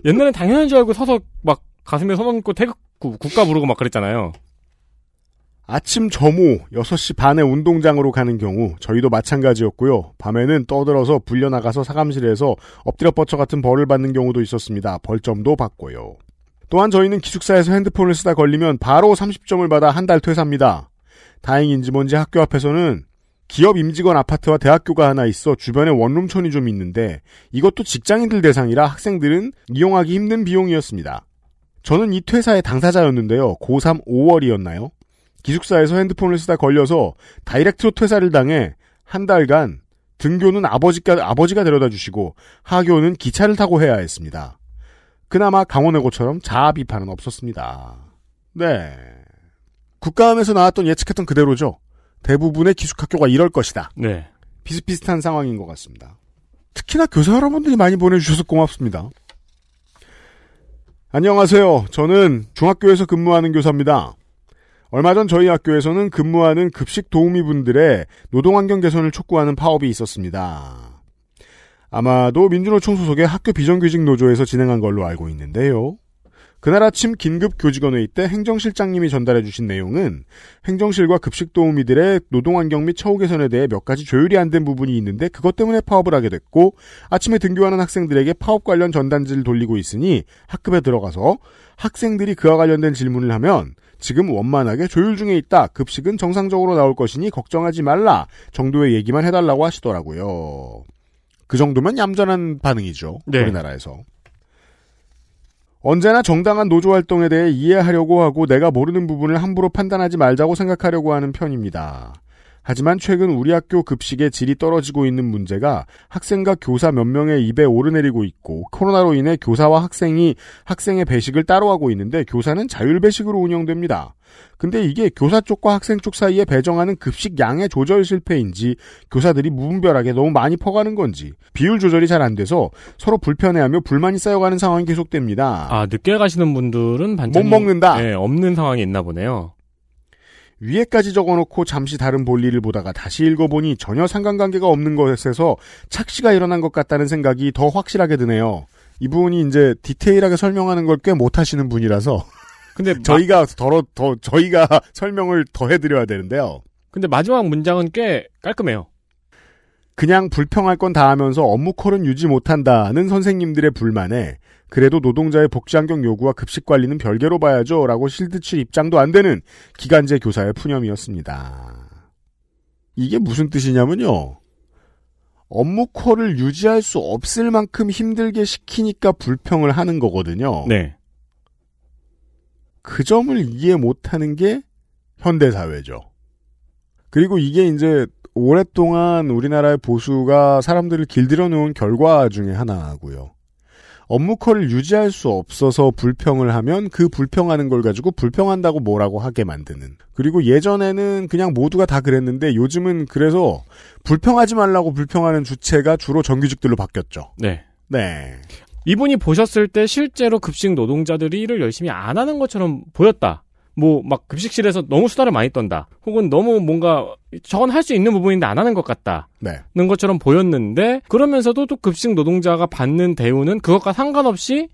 옛날에는 당연한 줄 알고 서서 막 가슴에 손 얹고 태극 국가 부르고 막 그랬잖아요. 아침 점호 여섯 시 반에 운동장으로 가는 경우 저희도 마찬가지였고요. 밤에는 떠들어서 불려나가서 사감실에서 엎드려 뻗쳐 같은 벌을 받는 경우도 있었습니다. 벌점도 받고요. 또한 저희는 기숙사에서 핸드폰을 쓰다 걸리면 바로 삼십 점을 받아 한 달 퇴사입니다. 다행인지 뭔지 학교 앞에서는 기업 임직원 아파트와 대학교가 하나 있어 주변에 원룸촌이 좀 있는데 이것도 직장인들 대상이라 학생들은 이용하기 힘든 비용이었습니다. 저는 이 퇴사의 당사자였는데요. 고삼 오월이었나요? 기숙사에서 핸드폰을 쓰다 걸려서 다이렉트로 퇴사를 당해 한 달간 등교는 아버지가, 아버지가 데려다 주시고 하교는 기차를 타고 해야 했습니다. 그나마 강원외고처럼 자아 비판은 없었습니다. 네. 국감에서 나왔던 예측했던 그대로죠. 대부분의 기숙학교가 이럴 것이다. 네. 비슷비슷한 상황인 것 같습니다. 특히나 교사 여러분들이 많이 보내주셔서 고맙습니다. 안녕하세요. 저는 중학교에서 근무하는 교사입니다. 얼마 전 저희 학교에서는 근무하는 급식 도우미분들의 노동환경 개선을 촉구하는 파업이 있었습니다. 아마도 민주노총 소속의 학교 비정규직 노조에서 진행한 걸로 알고 있는데요. 그날 아침 긴급 교직원회의 때 행정실장님이 전달해 주신 내용은 행정실과 급식 도우미들의 노동환경 및 처우 개선에 대해 몇 가지 조율이 안 된 부분이 있는데 그것 때문에 파업을 하게 됐고 아침에 등교하는 학생들에게 파업 관련 전단지를 돌리고 있으니 학급에 들어가서 학생들이 그와 관련된 질문을 하면 지금 원만하게 조율 중에 있다. 급식은 정상적으로 나올 것이니 걱정하지 말라. 정도의 얘기만 해달라고 하시더라고요. 그 정도면 얌전한 반응이죠. 네. 우리나라에서. 언제나 정당한 노조 활동에 대해 이해하려고 하고 내가 모르는 부분을 함부로 판단하지 말자고 생각하려고 하는 편입니다. 하지만 최근 우리 학교 급식의 질이 떨어지고 있는 문제가 학생과 교사 몇 명의 입에 오르내리고 있고 코로나로 인해 교사와 학생이 학생의 배식을 따로 하고 있는데 교사는 자율배식으로 운영됩니다. 근데 이게 교사 쪽과 학생 쪽 사이에 배정하는 급식 양의 조절 실패인지 교사들이 무분별하게 너무 많이 퍼가는 건지 비율 조절이 잘 안 돼서 서로 불편해하며 불만이 쌓여가는 상황이 계속됩니다. 아, 늦게 가시는 분들은 반찬이 못 먹는다. 네, 없는 상황이 있나 보네요. 위에까지 적어놓고 잠시 다른 볼일을 보다가 다시 읽어보니 전혀 상관관계가 없는 것에서 착시가 일어난 것 같다는 생각이 더 확실하게 드네요. 이분이 이제 디테일하게 설명하는 걸 꽤 못하시는 분이라서 근데 저희가 더러 더 저희가 설명을 더 해드려야 되는데요. 근데 마지막 문장은 꽤 깔끔해요. 그냥 불평할 건 다 하면서 업무콜은 유지 못한다는 선생님들의 불만에 그래도 노동자의 복지환경 요구와 급식관리는 별개로 봐야죠 라고 실드칠 입장도 안 되는 기간제 교사의 푸념이었습니다. 이게 무슨 뜻이냐면요. 업무콜을 유지할 수 없을 만큼 힘들게 시키니까 불평을 하는 거거든요. 네. 그 점을 이해 못하는 게 현대사회죠. 그리고 이게 이제 오랫동안 우리나라의 보수가 사람들을 길들여 놓은 결과 중에 하나고요. 업무콜을 유지할 수 없어서 불평을 하면 그 불평하는 걸 가지고 불평한다고 뭐라고 하게 만드는. 그리고 예전에는 그냥 모두가 다 그랬는데 요즘은 그래서 불평하지 말라고 불평하는 주체가 주로 정규직들로 바뀌었죠. 네. 네. 이분이 보셨을 때 실제로 급식 노동자들이 일을 열심히 안 하는 것처럼 보였다. 뭐 막 급식실에서 너무 수다를 많이 떤다. 혹은 너무 뭔가 저건 할 수 있는 부분인데 안 하는 것 같다는 네. 것처럼 보였는데 그러면서도 또 급식 노동자가 받는 대우는 그것과 상관없이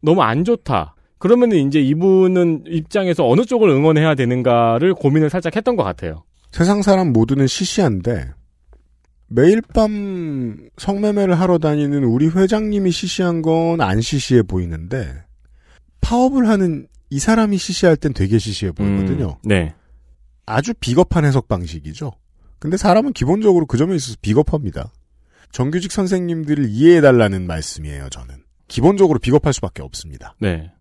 너무 안 좋다. 그러면 이제 이분은 입장에서 어느 쪽을 응원해야 되는가를 고민을 살짝 했던 것 같아요. 세상 사람 모두는 시시한데 매일 밤 성매매를 하러 다니는 우리 회장님이 시시한 건 안 시시해 보이는데 파업을 하는 이 사람이 시시할 땐 되게 시시해 보이거든요. 음, 네. 아주 비겁한 해석 방식이죠. 근데 사람은 기본적으로 그 점에 있어서 비겁합니다. 정규직 선생님들을 이해해달라는 말씀이에요, 저는. 기본적으로 비겁할 수밖에 없습니다. 네.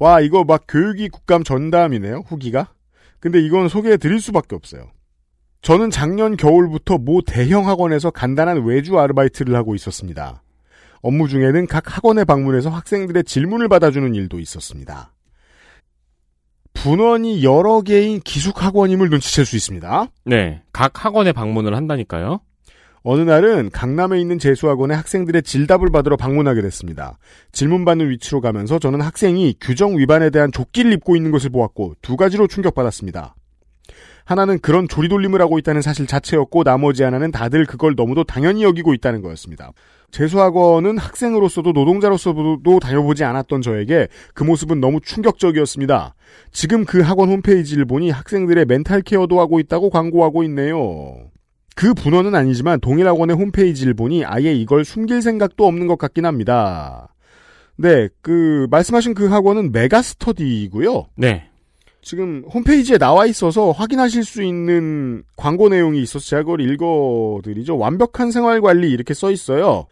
와, 이거 막 교육이 국감 전담이네요, 후기가. 근데 이건 소개해드릴 수밖에 없어요. 저는 작년 겨울부터 모 대형 학원에서 간단한 외주 아르바이트를 하고 있었습니다. 업무 중에는 각 학원에 방문해서 학생들의 질문을 받아주는 일도 있었습니다. 분원이 여러 개인 기숙학원임을 눈치챌 수 있습니다. 네, 각 학원에 방문을 한다니까요. 어느 날은 강남에 있는 재수학원에 학생들의 질답을 받으러 방문하게 됐습니다. 질문받는 위치로 가면서 저는 학생이 규정 위반에 대한 조끼를 입고 있는 것을 보았고 두 가지로 충격받았습니다. 하나는 그런 조리돌림을 하고 있다는 사실 자체였고 나머지 하나는 다들 그걸 너무도 당연히 여기고 있다는 거였습니다. 재수학원은 학생으로서도 노동자로서도 다녀보지 않았던 저에게 그 모습은 너무 충격적이었습니다. 지금 그 학원 홈페이지를 보니 학생들의 멘탈 케어도 하고 있다고 광고하고 있네요. 그 분원은 아니지만 동일 학원의 홈페이지를 보니 아예 이걸 숨길 생각도 없는 것 같긴 합니다. 네, 그 말씀하신 그 학원은 메가스터디고요. 네. 지금 홈페이지에 나와 있어서 확인하실 수 있는 광고 내용이 있어서 제가 그걸 읽어드리죠. 완벽한 생활관리 이렇게 써 있어요.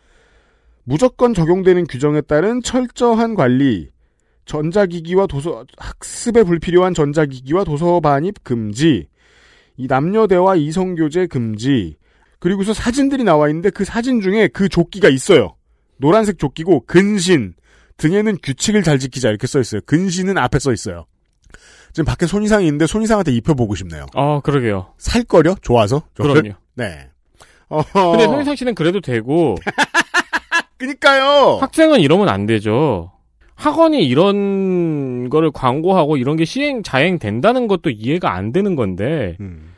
무조건 적용되는 규정에 따른 철저한 관리, 전자기기와 도서, 학습에 불필요한 전자기기와 도서 반입 금지, 이 남녀 대화 이성교제 금지, 그리고서 사진들이 나와 있는데 그 사진 중에 그 조끼가 있어요. 노란색 조끼고 근신, 등에는 규칙을 잘 지키자 이렇게 써 있어요. 근신은 앞에 써 있어요. 지금 밖에 손이상이 있는데 손이상한테 입혀보고 싶네요. 아, 그러게요. 살 거려? 좋아서? 그럼요. 네. 어허. 근데 손이상 씨는 그래도 되고. 그니까요. 학생은 이러면 안 되죠. 학원이 이런 거를 광고하고 이런 게 시행, 자행된다는 것도 이해가 안 되는 건데 음.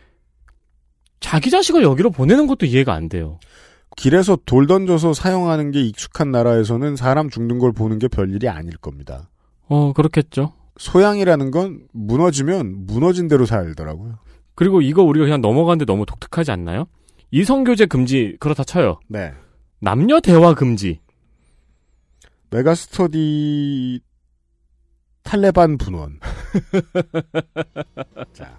자기 자식을 여기로 보내는 것도 이해가 안 돼요. 길에서 돌 던져서 사용하는 게 익숙한 나라에서는 사람 죽는 걸 보는 게 별일이 아닐 겁니다. 어, 그렇겠죠. 소양이라는 건 무너지면 무너진 대로 살더라고요. 그리고 이거 우리가 그냥 넘어가는데 너무 독특하지 않나요? 이성교제 금지, 그렇다 쳐요. 네. 남녀 대화 금지. 메가스터디 탈레반 분원. 자.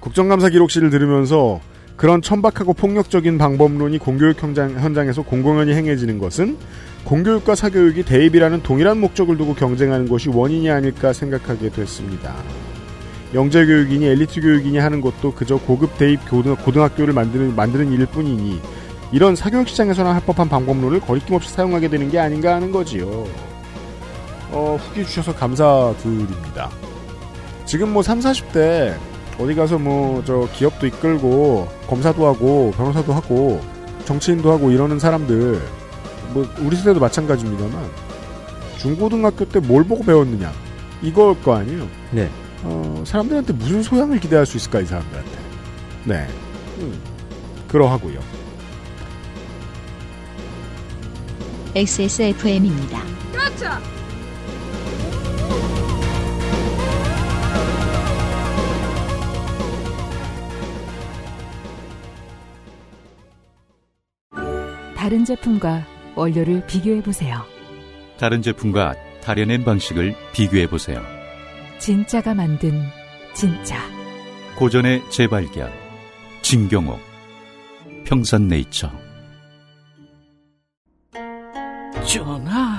국정감사기록실을 들으면서 그런 천박하고 폭력적인 방법론이 공교육 현장, 현장에서 공공연히 행해지는 것은 공교육과 사교육이 대입이라는 동일한 목적을 두고 경쟁하는 것이 원인이 아닐까 생각하게 됐습니다. 영재교육이니 엘리트교육이니 하는 것도 그저 고급 대입 고등학교를 만드는, 만드는 일 뿐이니 이런 사교육 시장에서나 합법한 방법론을 거리낌없이 사용하게 되는 게 아닌가 하는 거지요. 어, 후기 주셔서 감사드립니다. 지금 뭐 삼사십 대 어디 가서 뭐 저 기업도 이끌고 검사도 하고 변호사도 하고 정치인도 하고 이러는 사람들 뭐 우리 세대도 마찬가지입니다만 중고등학교 때 뭘 보고 배웠느냐 이걸 거 아니에요. 네. 어, 사람들한테 무슨 소양을 기대할 수 있을까 이 사람들한테. 네. 음, 그러하고요. 엑스에스에프엠입니다. 그렇죠. 다른 제품과 원료를 비교해보세요. 다른 제품과 다려낸 방식을 비교해보세요. 진짜가 만든 진짜. 고전의 재발견. 진경옥. 평산네이처. 전하,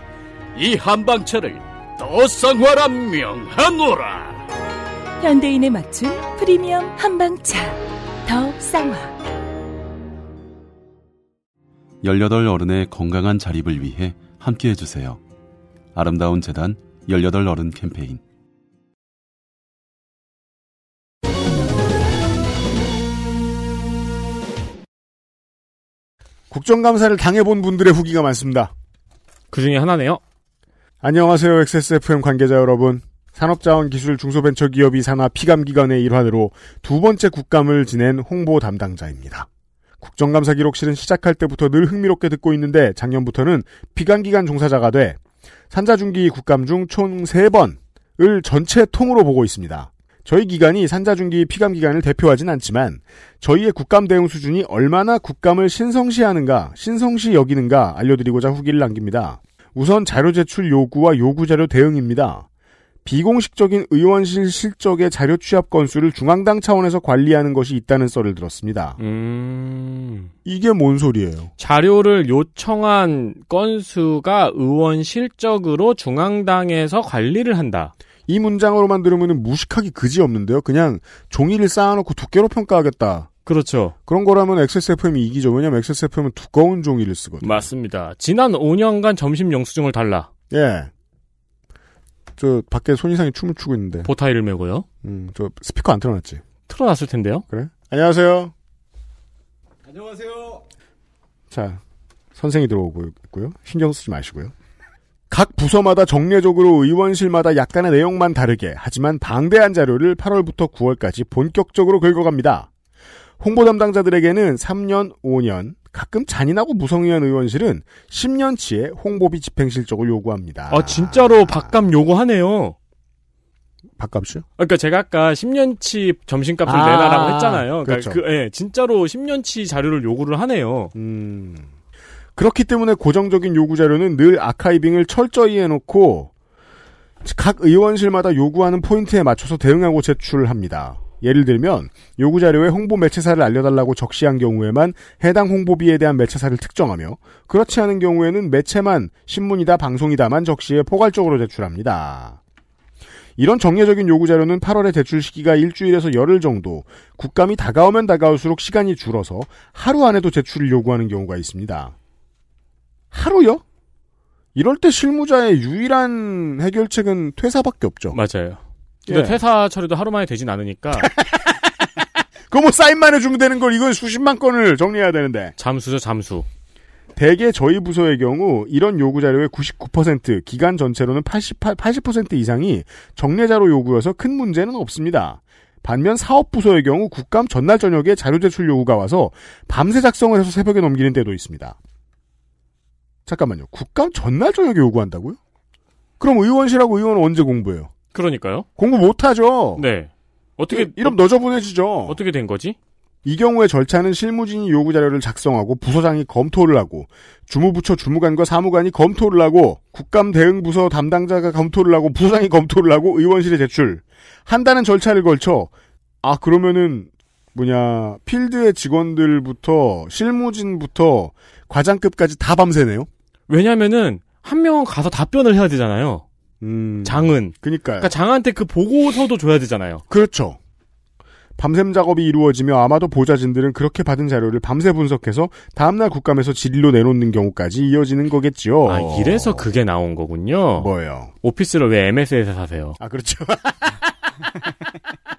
이 한방차를 더쌍화라 명하노라. 현대인에 맞춘 프리미엄 한방차. 더쌍화. 열여덟 어른의 건강한 자립을 위해 함께해 주세요. 아름다운 재단 열여덟 어른 캠페인. 국정감사를 당해본 분들의 후기가 많습니다. 그 중에 하나네요. 안녕하세요, 엑스에스에프엠 관계자 여러분. 산업자원기술중소벤처기업이 산하 피감기관의 일환으로 두 번째 국감을 지낸 홍보 담당자입니다. 국정감사기록실은 시작할 때부터 늘 흥미롭게 듣고 있는데 작년부터는 피감기관 종사자가 돼 산자중기 국감 중 총 세 번을 전체 통으로 보고 있습니다. 저희 기관이 산자중기 피감기관을 대표하진 않지만 저희의 국감 대응 수준이 얼마나 국감을 신성시하는가, 신성시 여기는가 알려드리고자 후기를 남깁니다. 우선 자료 제출 요구와 요구자료 대응입니다. 비공식적인 의원실 실적의 자료 취합 건수를 중앙당 차원에서 관리하는 것이 있다는 썰을 들었습니다. 음... 이게 뭔 소리예요? 자료를 요청한 건수가 의원 실적으로 중앙당에서 관리를 한다. 이 문장으로만 들으면 무식하기 그지없는데요. 그냥 종이를 쌓아놓고 두께로 평가하겠다. 그렇죠. 그런 거라면 엑스에스에프엠이 이기죠. 왜냐하면 엑스에스에프엠은 두꺼운 종이를 쓰거든요. 맞습니다. 지난 오 년간 점심 영수증을 달라. 예. 저 밖에 손이상이 춤을 추고 있는데 보타이를 메고요. 음, 저 스피커 안 틀어놨지? 틀어놨을 텐데요. 그래? 안녕하세요. 안녕하세요. 자, 선생이 들어오고 있고요. 신경 쓰지 마시고요. 각 부서마다 정례적으로 의원실마다 약간의 내용만 다르게 하지만 방대한 자료를 팔월부터 구월까지 본격적으로 긁어갑니다. 홍보 담당자들에게는 삼 년, 오 년, 가끔 잔인하고 무성의한 의원실은 십 년치의 홍보비 집행실적을 요구합니다. 아, 진짜로 밥값 요구하네요. 밥값이요? 그러니까 제가 아까 십 년치 점심값을 아~ 내놔라고 했잖아요. 그러니까 그렇죠. 그, 예, 진짜로 십 년치 자료를 요구를 하네요. 음. 그렇기 때문에 고정적인 요구 자료는 늘 아카이빙을 철저히 해놓고 각 의원실마다 요구하는 포인트에 맞춰서 대응하고 제출합니다. 예를 들면 요구자료에 홍보 매체사를 알려달라고 적시한 경우에만 해당 홍보비에 대한 매체사를 특정하며 그렇지 않은 경우에는 매체만 신문이다 방송이다만 적시해 포괄적으로 제출합니다. 이런 정례적인 요구자료는 팔월에 제출 시기가 일주일에서 열흘 정도, 국감이 다가오면 다가올수록 시간이 줄어서 하루 안에도 제출을 요구하는 경우가 있습니다. 하루요? 이럴 때 실무자의 유일한 해결책은 퇴사밖에 없죠. 맞아요. 근데 예. 퇴사 처리도 하루 만에 되진 않으니까. 그거 뭐 사인만 해주면 되는 걸 이건 수십만 건을 정리해야 되는데. 잠수죠, 잠수. 대개 저희 부서의 경우 이런 요구자료의 구십구 퍼센트, 기간 전체로는 팔십팔, 팔십 퍼센트 이상이 정례자료 요구여서 큰 문제는 없습니다. 반면 사업부서의 경우 국감 전날 저녁에 자료 제출 요구가 와서 밤새 작성을 해서 새벽에 넘기는 때도 있습니다. 잠깐만요. 국감 전날 저녁에 요구한다고요? 그럼 의원실하고 의원은 언제 공부해요? 그러니까요. 공부 못하죠. 네. 어떻게 이, 이러면 너저분해지죠. 어떻게 된 거지? 이 경우의 절차는 실무진이 요구자료를 작성하고 부서장이 검토를 하고 주무부처 주무관과 사무관이 검토를 하고 국감 대응부서 담당자가 검토를 하고 부서장이 검토를 하고 의원실에 제출 한다는 절차를 걸쳐 아 그러면은 뭐냐 필드의 직원들부터 실무진부터 과장급까지 다 밤새네요. 왜냐면은 한 명은 가서 답변을 해야 되잖아요. 음, 장은 그러니까요. 그러니까 장한테 그 보고서도 줘야 되잖아요. 그렇죠. 밤샘 작업이 이루어지며 아마도 보좌진들은 그렇게 받은 자료를 밤새 분석해서 다음날 국감에서 질의로 내놓는 경우까지 이어지는 거겠지요. 아 이래서 그게 나온 거군요. 뭐예요? 오피스를 왜 엠에스에서 사세요? 아 그렇죠.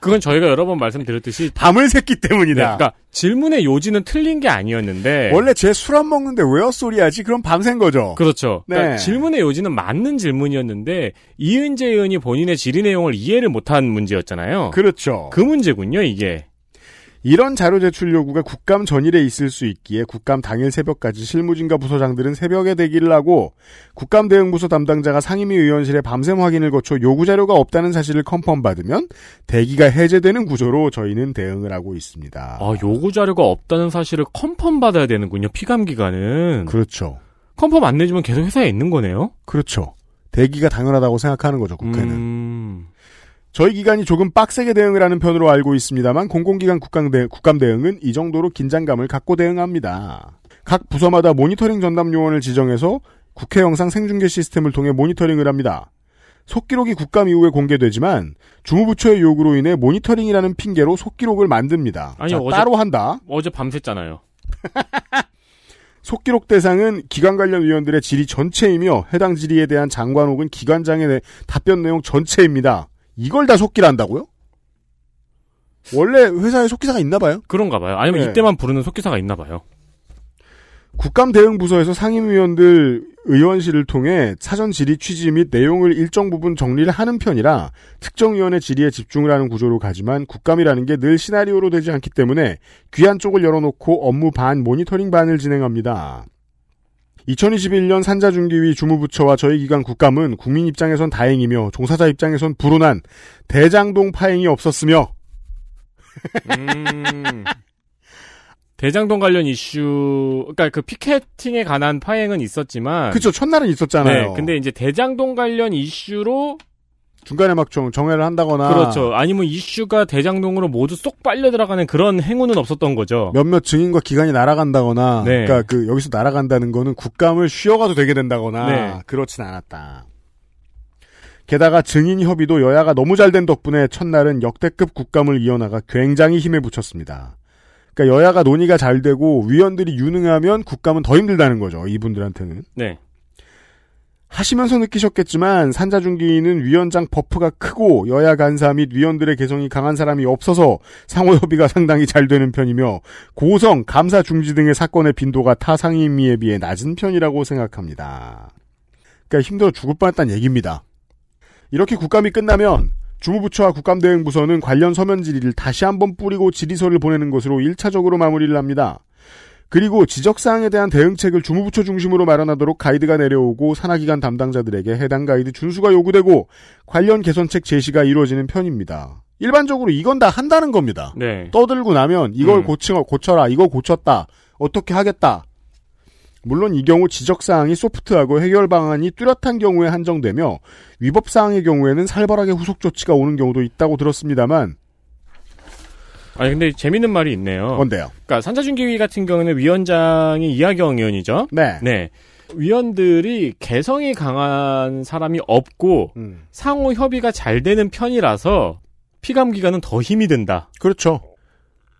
그건 저희가 여러 번 말씀드렸듯이 밤을 샜기 때문이다. 네, 그러니까 질문의 요지는 틀린 게 아니었는데 원래 쟤 술 안 먹는데 왜 헛소리하지? 그럼 밤샌 거죠. 그렇죠. 네. 그러니까 질문의 요지는 맞는 질문이었는데 이은재 의원이 본인의 질의 내용을 이해를 못한 문제였잖아요. 그렇죠. 그 문제군요 이게. 이런 자료 제출 요구가 국감 전일에 있을 수 있기에 국감 당일 새벽까지 실무진과 부서장들은 새벽에 대기를 하고 국감 대응부서 담당자가 상임위 의원실에 밤샘 확인을 거쳐 요구자료가 없다는 사실을 컨펌받으면 대기가 해제되는 구조로 저희는 대응을 하고 있습니다. 아, 요구자료가 없다는 사실을 컨펌받아야 되는군요. 피감기관은. 그렇죠. 컨펌 안 내주면 계속 회사에 있는 거네요? 그렇죠. 대기가 당연하다고 생각하는 거죠. 국회는. 음... 저희 기관이 조금 빡세게 대응을 하는 편으로 알고 있습니다만 공공기관 국감 대응은 이 정도로 긴장감을 갖고 대응합니다. 각 부서마다 모니터링 전담 요원을 지정해서 국회 영상 생중계 시스템을 통해 모니터링을 합니다. 속기록이 국감 이후에 공개되지만 주무부처의 요구로 인해 모니터링이라는 핑계로 속기록을 만듭니다. 아니, 자, 어제, 따로 한다. 어제 밤샜잖아요. 속기록 대상은 기관 관련 위원들의 질의 전체이며 해당 질의에 대한 장관 혹은 기관장의 답변 내용 전체입니다. 이걸 다 속기란다고요? 원래 회사에 속기사가 있나봐요? 그런가봐요. 아니면 네. 이때만 부르는 속기사가 있나봐요. 국감 대응 부서에서 상임위원들 의원실을 통해 사전 질의 취지 및 내용을 일정 부분 정리를 하는 편이라 특정 위원의 질의에 집중을 하는 구조로 가지만 국감이라는 게 늘 시나리오로 되지 않기 때문에 귀한 쪽을 열어놓고 업무 반, 모니터링 반을 진행합니다. 이천이십일 년 산자중기위 주무부처와 저희 기관 국감은 국민 입장에선 다행이며 종사자 입장에선 불운한 대장동 파행이 없었으며 음, 대장동 관련 이슈 그러니까 그 피켓팅에 관한 파행은 있었지만 그렇죠. 첫날은 있었잖아요. 네, 근데 이제 대장동 관련 이슈로 중간에 막 정, 정회를 한다거나 그렇죠. 아니면 이슈가 대장동으로 모두 쏙 빨려 들어가는 그런 행운은 없었던 거죠. 몇몇 증인과 기관이 날아간다거나 네. 그러니까 그 여기서 날아간다는 거는 국감을 쉬어가도 되게 된다거나 네. 그렇진 않았다. 게다가 증인 협의도 여야가 너무 잘된 덕분에 첫날은 역대급 국감을 이어나가 굉장히 힘에 부쳤습니다. 그러니까 여야가 논의가 잘 되고 위원들이 유능하면 국감은 더 힘들다는 거죠. 이분들한테는. 네. 하시면서 느끼셨겠지만 산자중기위는 위원장 버프가 크고 여야 간사 및 위원들의 개성이 강한 사람이 없어서 상호 협의가 상당히 잘 되는 편이며 고성, 감사 중지 등의 사건의 빈도가 타 상임위에 비해 낮은 편이라고 생각합니다. 그러니까 힘들어 죽을 뻔했다는 얘기입니다. 이렇게 국감이 끝나면 주무부처와 국감대응부서는 관련 서면 질의를 다시 한번 뿌리고 질의서를 보내는 것으로 일 차적으로 마무리를 합니다. 그리고 지적사항에 대한 대응책을 주무부처 중심으로 마련하도록 가이드가 내려오고 산하기관 담당자들에게 해당 가이드 준수가 요구되고 관련 개선책 제시가 이루어지는 편입니다. 일반적으로 이건 다 한다는 겁니다. 네. 떠들고 나면 이걸 음. 고쳐, 고쳐라, 이거 고쳤다, 어떻게 하겠다. 물론 이 경우 지적사항이 소프트하고 해결 방안이 뚜렷한 경우에 한정되며 위법사항의 경우에는 살벌하게 후속 조치가 오는 경우도 있다고 들었습니다만 아니 근데 재밌는 말이 있네요. 뭔데요? 그러니까 산자준기위 같은 경우는 위원장이 이하경 의원이죠. 네. 네. 위원들이 개성이 강한 사람이 없고 음. 상호 협의가 잘 되는 편이라서 피감기관은 더 힘이 든다. 그렇죠.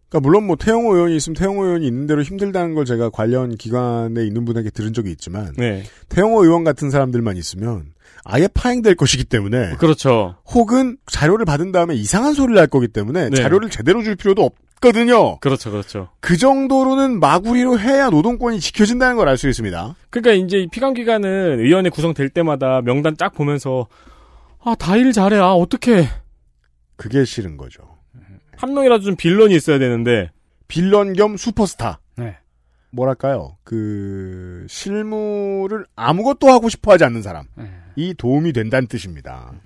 그러니까 물론 뭐 태용호 의원이 있으면 태용호 의원이 있는 대로 힘들다는 걸 제가 관련 기관에 있는 분에게 들은 적이 있지만 네. 태용호 의원 같은 사람들만 있으면 아예 파행될 것이기 때문에 그렇죠. 혹은 자료를 받은 다음에 이상한 소리를 할 거기 때문에 네. 자료를 제대로 줄 필요도 없거든요. 그렇죠. 그렇죠. 그 정도로는 마구리로 해야 노동권이 지켜진다는 걸 알 수 있습니다. 그러니까 이제 피감기관은 의원회 구성될 때마다 명단 쫙 보면서 아, 다 일 잘해. 아, 어떡해. 그게 싫은 거죠. 한 명이라도 좀 빌런이 있어야 되는데 빌런 겸 슈퍼스타. 네. 뭐랄까요? 그 실무를 아무것도 하고 싶어하지 않는 사람이 네. 도움이 된다는 뜻입니다. 네.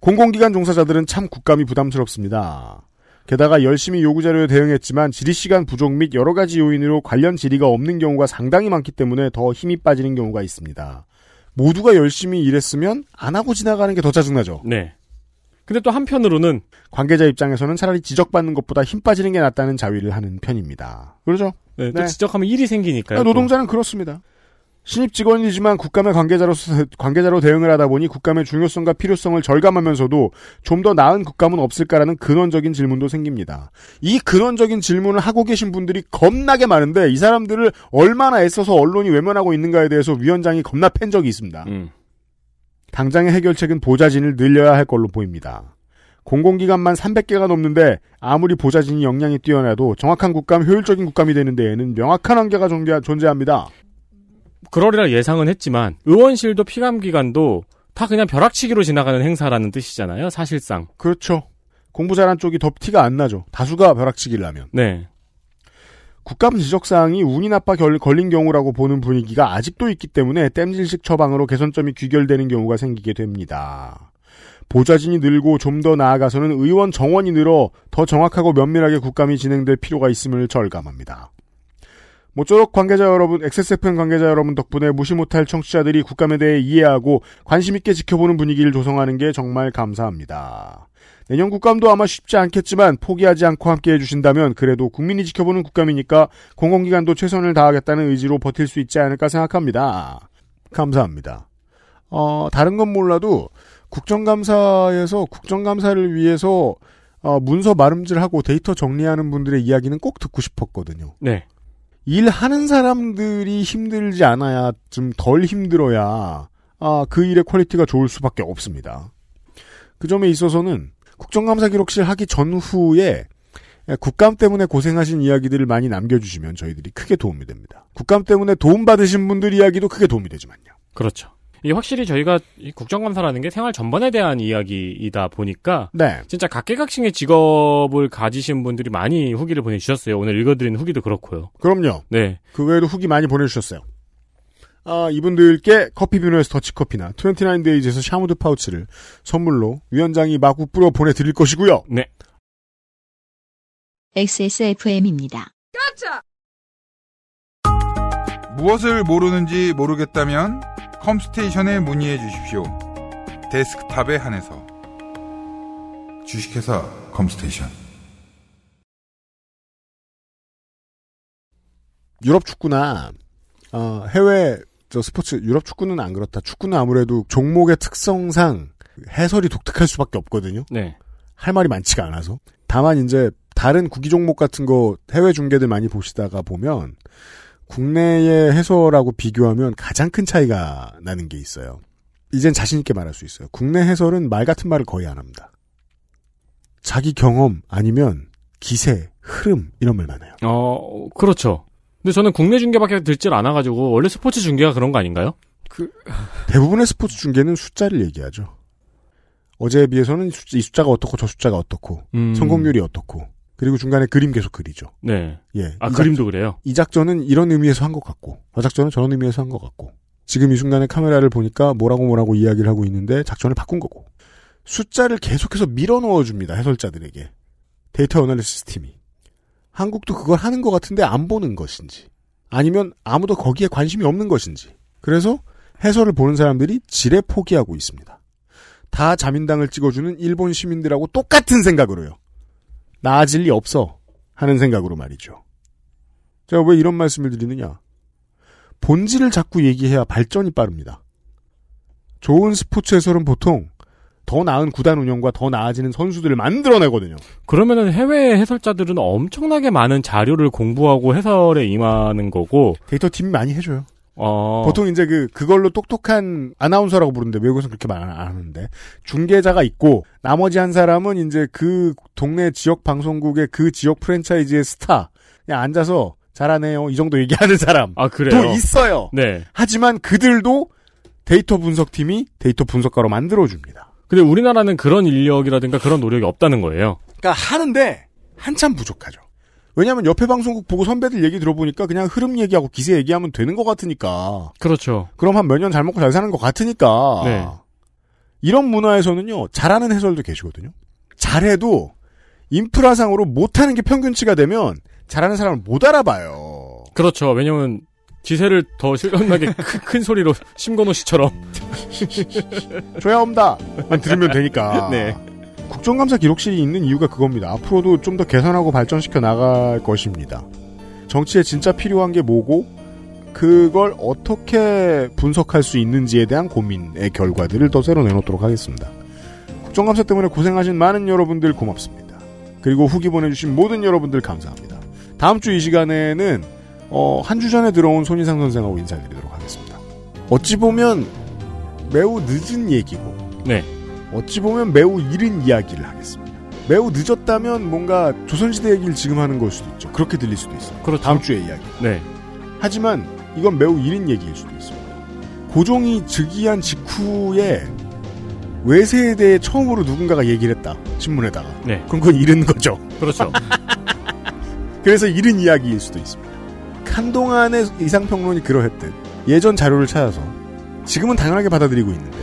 공공기관 종사자들은 참 국감이 부담스럽습니다. 게다가 열심히 요구자료에 대응했지만 질의시간 부족 및 여러 가지 요인으로 관련 질의가 없는 경우가 상당히 많기 때문에 더 힘이 빠지는 경우가 있습니다. 모두가 열심히 일했으면 안 하고 지나가는 게 더 짜증나죠. 네. 근데 또 한편으로는 관계자 입장에서는 차라리 지적받는 것보다 힘 빠지는 게 낫다는 자위를 하는 편입니다. 그렇죠? 네, 또 네. 지적하면 일이 생기니까요. 노동자는 또. 그렇습니다. 신입 직원이지만 국감의 관계자로서, 관계자로 대응을 하다 보니 국감의 중요성과 필요성을 절감하면서도 좀 더 나은 국감은 없을까라는 근원적인 질문도 생깁니다. 이 근원적인 질문을 하고 계신 분들이 겁나게 많은데 이 사람들을 얼마나 애써서 언론이 외면하고 있는가에 대해서 위원장이 겁나 팬 적이 있습니다. 음. 당장의 해결책은 보좌진을 늘려야 할 걸로 보입니다. 공공기관만 삼백 개가 넘는데 아무리 보좌진이 역량이 뛰어나도 정확한 국감, 효율적인 국감이 되는 데에는 명확한 한계가 존재합니다. 그러리라 예상은 했지만 의원실도 피감기관도 다 그냥 벼락치기로 지나가는 행사라는 뜻이잖아요. 사실상. 그렇죠. 공부 잘한 쪽이 더 티가 안 나죠. 다수가 벼락치기를 하면. 네. 국감 지적사항이 운이 나빠 결, 걸린 경우라고 보는 분위기가 아직도 있기 때문에 땜질식 처방으로 개선점이 귀결되는 경우가 생기게 됩니다. 보좌진이 늘고 좀 더 나아가서는 의원 정원이 늘어 더 정확하고 면밀하게 국감이 진행될 필요가 있음을 절감합니다. 모쪼록 관계자 여러분, 엑스에스에프엠 관계자 여러분 덕분에 무시 못할 청취자들이 국감에 대해 이해하고 관심 있게 지켜보는 분위기를 조성하는 게 정말 감사합니다. 내년 국감도 아마 쉽지 않겠지만 포기하지 않고 함께해 주신다면 그래도 국민이 지켜보는 국감이니까 공공기관도 최선을 다하겠다는 의지로 버틸 수 있지 않을까 생각합니다. 감사합니다. 어, 다른 건 몰라도 국정감사에서 국정감사를 위해서 어, 문서 마름질하고 데이터 정리하는 분들의 이야기는 꼭 듣고 싶었거든요. 네. 일하는 사람들이 힘들지 않아야 좀 덜 힘들어야 아, 그 일의 퀄리티가 좋을 수밖에 없습니다. 그 점에 있어서는 국정감사기록실 하기 전후에 국감 때문에 고생하신 이야기들을 많이 남겨주시면 저희들이 크게 도움이 됩니다. 국감 때문에 도움받으신 분들 이야기도 크게 도움이 되지만요. 그렇죠. 이게 확실히 저희가 국정감사라는 게 생활 전반에 대한 이야기이다 보니까 네. 진짜 각계각층의 직업을 가지신 분들이 많이 후기를 보내주셨어요. 오늘 읽어드린 후기도 그렇고요. 그럼요. 네. 그 외에도 후기 많이 보내주셨어요. 아, 이분들께 커피비노에서 더치커피나 이십구 데이즈에서 샤무드 파우치를 선물로 위원장이 마구 뿌려 보내드릴 것이고요. 네. 엑스에스에프엠입니다. 가차! 무엇을 모르는지 모르겠다면 컴스테이션에 문의해 주십시오. 데스크탑에 한해서. 주식회사 컴스테이션. 유럽 축구나 어, 해외 저 스포츠 유럽 축구는 안 그렇다. 축구는 아무래도 종목의 특성상 해설이 독특할 수밖에 없거든요. 네. 할 말이 많지가 않아서. 다만 이제 다른 구기 종목 같은 거 해외 중계들 많이 보시다가 보면 국내의 해설하고 비교하면 가장 큰 차이가 나는 게 있어요. 이젠 자신 있게 말할 수 있어요. 국내 해설은 말 같은 말을 거의 안 합니다. 자기 경험 아니면 기세, 흐름 이런 말만 해요. 어, 그렇죠. 근데 저는 국내 중계밖에 듣질 않아가지고 원래 스포츠 중계가 그런 거 아닌가요? 그 대부분의 스포츠 중계는 숫자를 얘기하죠. 어제에 비해서는 이 숫자가 어떻고 저 숫자가 어떻고 음. 성공률이 어떻고 그리고 중간에 그림 계속 그리죠. 네. 예. 아, 그림도 그래요? 이 작전은 이런 의미에서 한 것 같고 저 작전은 저런 의미에서 한 것 같고 지금 이 순간에 카메라를 보니까 뭐라고 뭐라고 이야기를 하고 있는데 작전을 바꾼 거고 숫자를 계속해서 밀어넣어줍니다. 해설자들에게. 데이터 애널리시스 팀이. 한국도 그걸 하는 것 같은데 안 보는 것인지 아니면 아무도 거기에 관심이 없는 것인지 그래서 해설을 보는 사람들이 지레 포기하고 있습니다. 다 자민당을 찍어주는 일본 시민들하고 똑같은 생각으로요. 나아질 리 없어 하는 생각으로 말이죠. 제가 왜 이런 말씀을 드리느냐. 본질을 자꾸 얘기해야 발전이 빠릅니다. 좋은 스포츠 해설은 보통 더 나은 구단 운영과 더 나아지는 선수들을 만들어내거든요. 그러면은 해외 해설자들은 엄청나게 많은 자료를 공부하고 해설에 임하는 거고 데이터 팀이 많이 해줘요. 어... 보통 이제 그 그걸로 똑똑한 아나운서라고 부르는데 외국에서는 그렇게 말 안 하는데 중계자가 있고 나머지 한 사람은 이제 그 동네 지역 방송국의 그 지역 프랜차이즈의 스타 그냥 앉아서 잘하네요 이 정도 얘기하는 사람. 아, 그래요? 또 있어요. 네. 하지만 그들도 데이터 분석팀이 데이터 분석가로 만들어줍니다. 근데 우리나라는 그런 인력이라든가 그런 노력이 없다는 거예요. 그러니까 하는데 한참 부족하죠. 왜냐하면 옆에 방송국 보고 선배들 얘기 들어보니까 그냥 흐름 얘기하고 기세 얘기하면 되는 것 같으니까. 그렇죠. 그럼 한 몇 년 잘 먹고 잘 사는 것 같으니까. 네. 이런 문화에서는요. 잘하는 해설도 계시거든요. 잘해도 인프라상으로 못하는 게 평균치가 되면 잘하는 사람을 못 알아봐요. 그렇죠. 왜냐하면 지세를 더 실감나게 큰, 큰 소리로 심건호 씨처럼 줘야 옵니다. 들으면 되니까. 네. 국정감사 기록실이 있는 이유가 그겁니다. 앞으로도 좀 더 개선하고 발전시켜 나갈 것입니다. 정치에 진짜 필요한 게 뭐고 그걸 어떻게 분석할 수 있는지에 대한 고민의 결과들을 더 새로 내놓도록 하겠습니다. 국정감사 때문에 고생하신 많은 여러분들 고맙습니다. 그리고 후기 보내주신 모든 여러분들 감사합니다. 다음 주 이 시간에는 어, 한 주 전에 들어온 손희상 선생하고 인사드리도록 하겠습니다. 어찌 보면 매우 늦은 얘기고 네. 어찌 보면 매우 이른 이야기를 하겠습니다. 매우 늦었다면 뭔가 조선시대 얘기를 지금 하는 걸 수도 있죠. 그렇게 들릴 수도 있어요. 그렇죠. 다음 주에 이야기. 네. 하지만 이건 매우 이른 얘기일 수도 있습니다. 고종이 즉위한 직후에 외세에 대해 처음으로 누군가가 얘기를 했다. 신문에다가. 네. 그럼 그건 이른 거죠. 그렇죠. 그래서 이른 이야기일 수도 있습니다. 한동안의 이상평론이 그러했듯 예전 자료를 찾아서 지금은 당연하게 받아들이고 있는데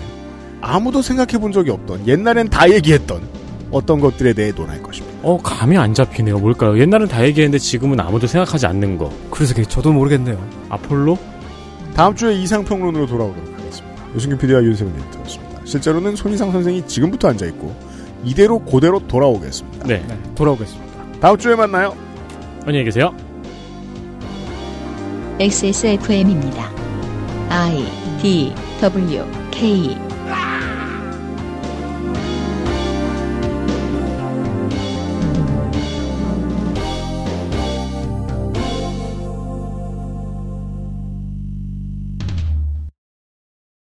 아무도 생각해 본 적이 없던 옛날엔 다 얘기했던 어떤 것들에 대해 논할 것입니다. 어 감이 안 잡히네요. 뭘까요? 옛날엔 다 얘기했는데 지금은 아무도 생각하지 않는 거. 그래서 저도 모르겠네요. 아폴로? 다음 주에 이상평론으로 돌아오도록 하겠습니다. 유승균 피디와 윤세훈 님들었습니다. 실제로는 손희상 선생이 지금부터 앉아있고 이대로 고대로 돌아오겠습니다. 네, 네. 돌아오겠습니다. 다음 주에 만나요. 안녕히 계세요. 엑스에스에프엠입니다. I, D, W, K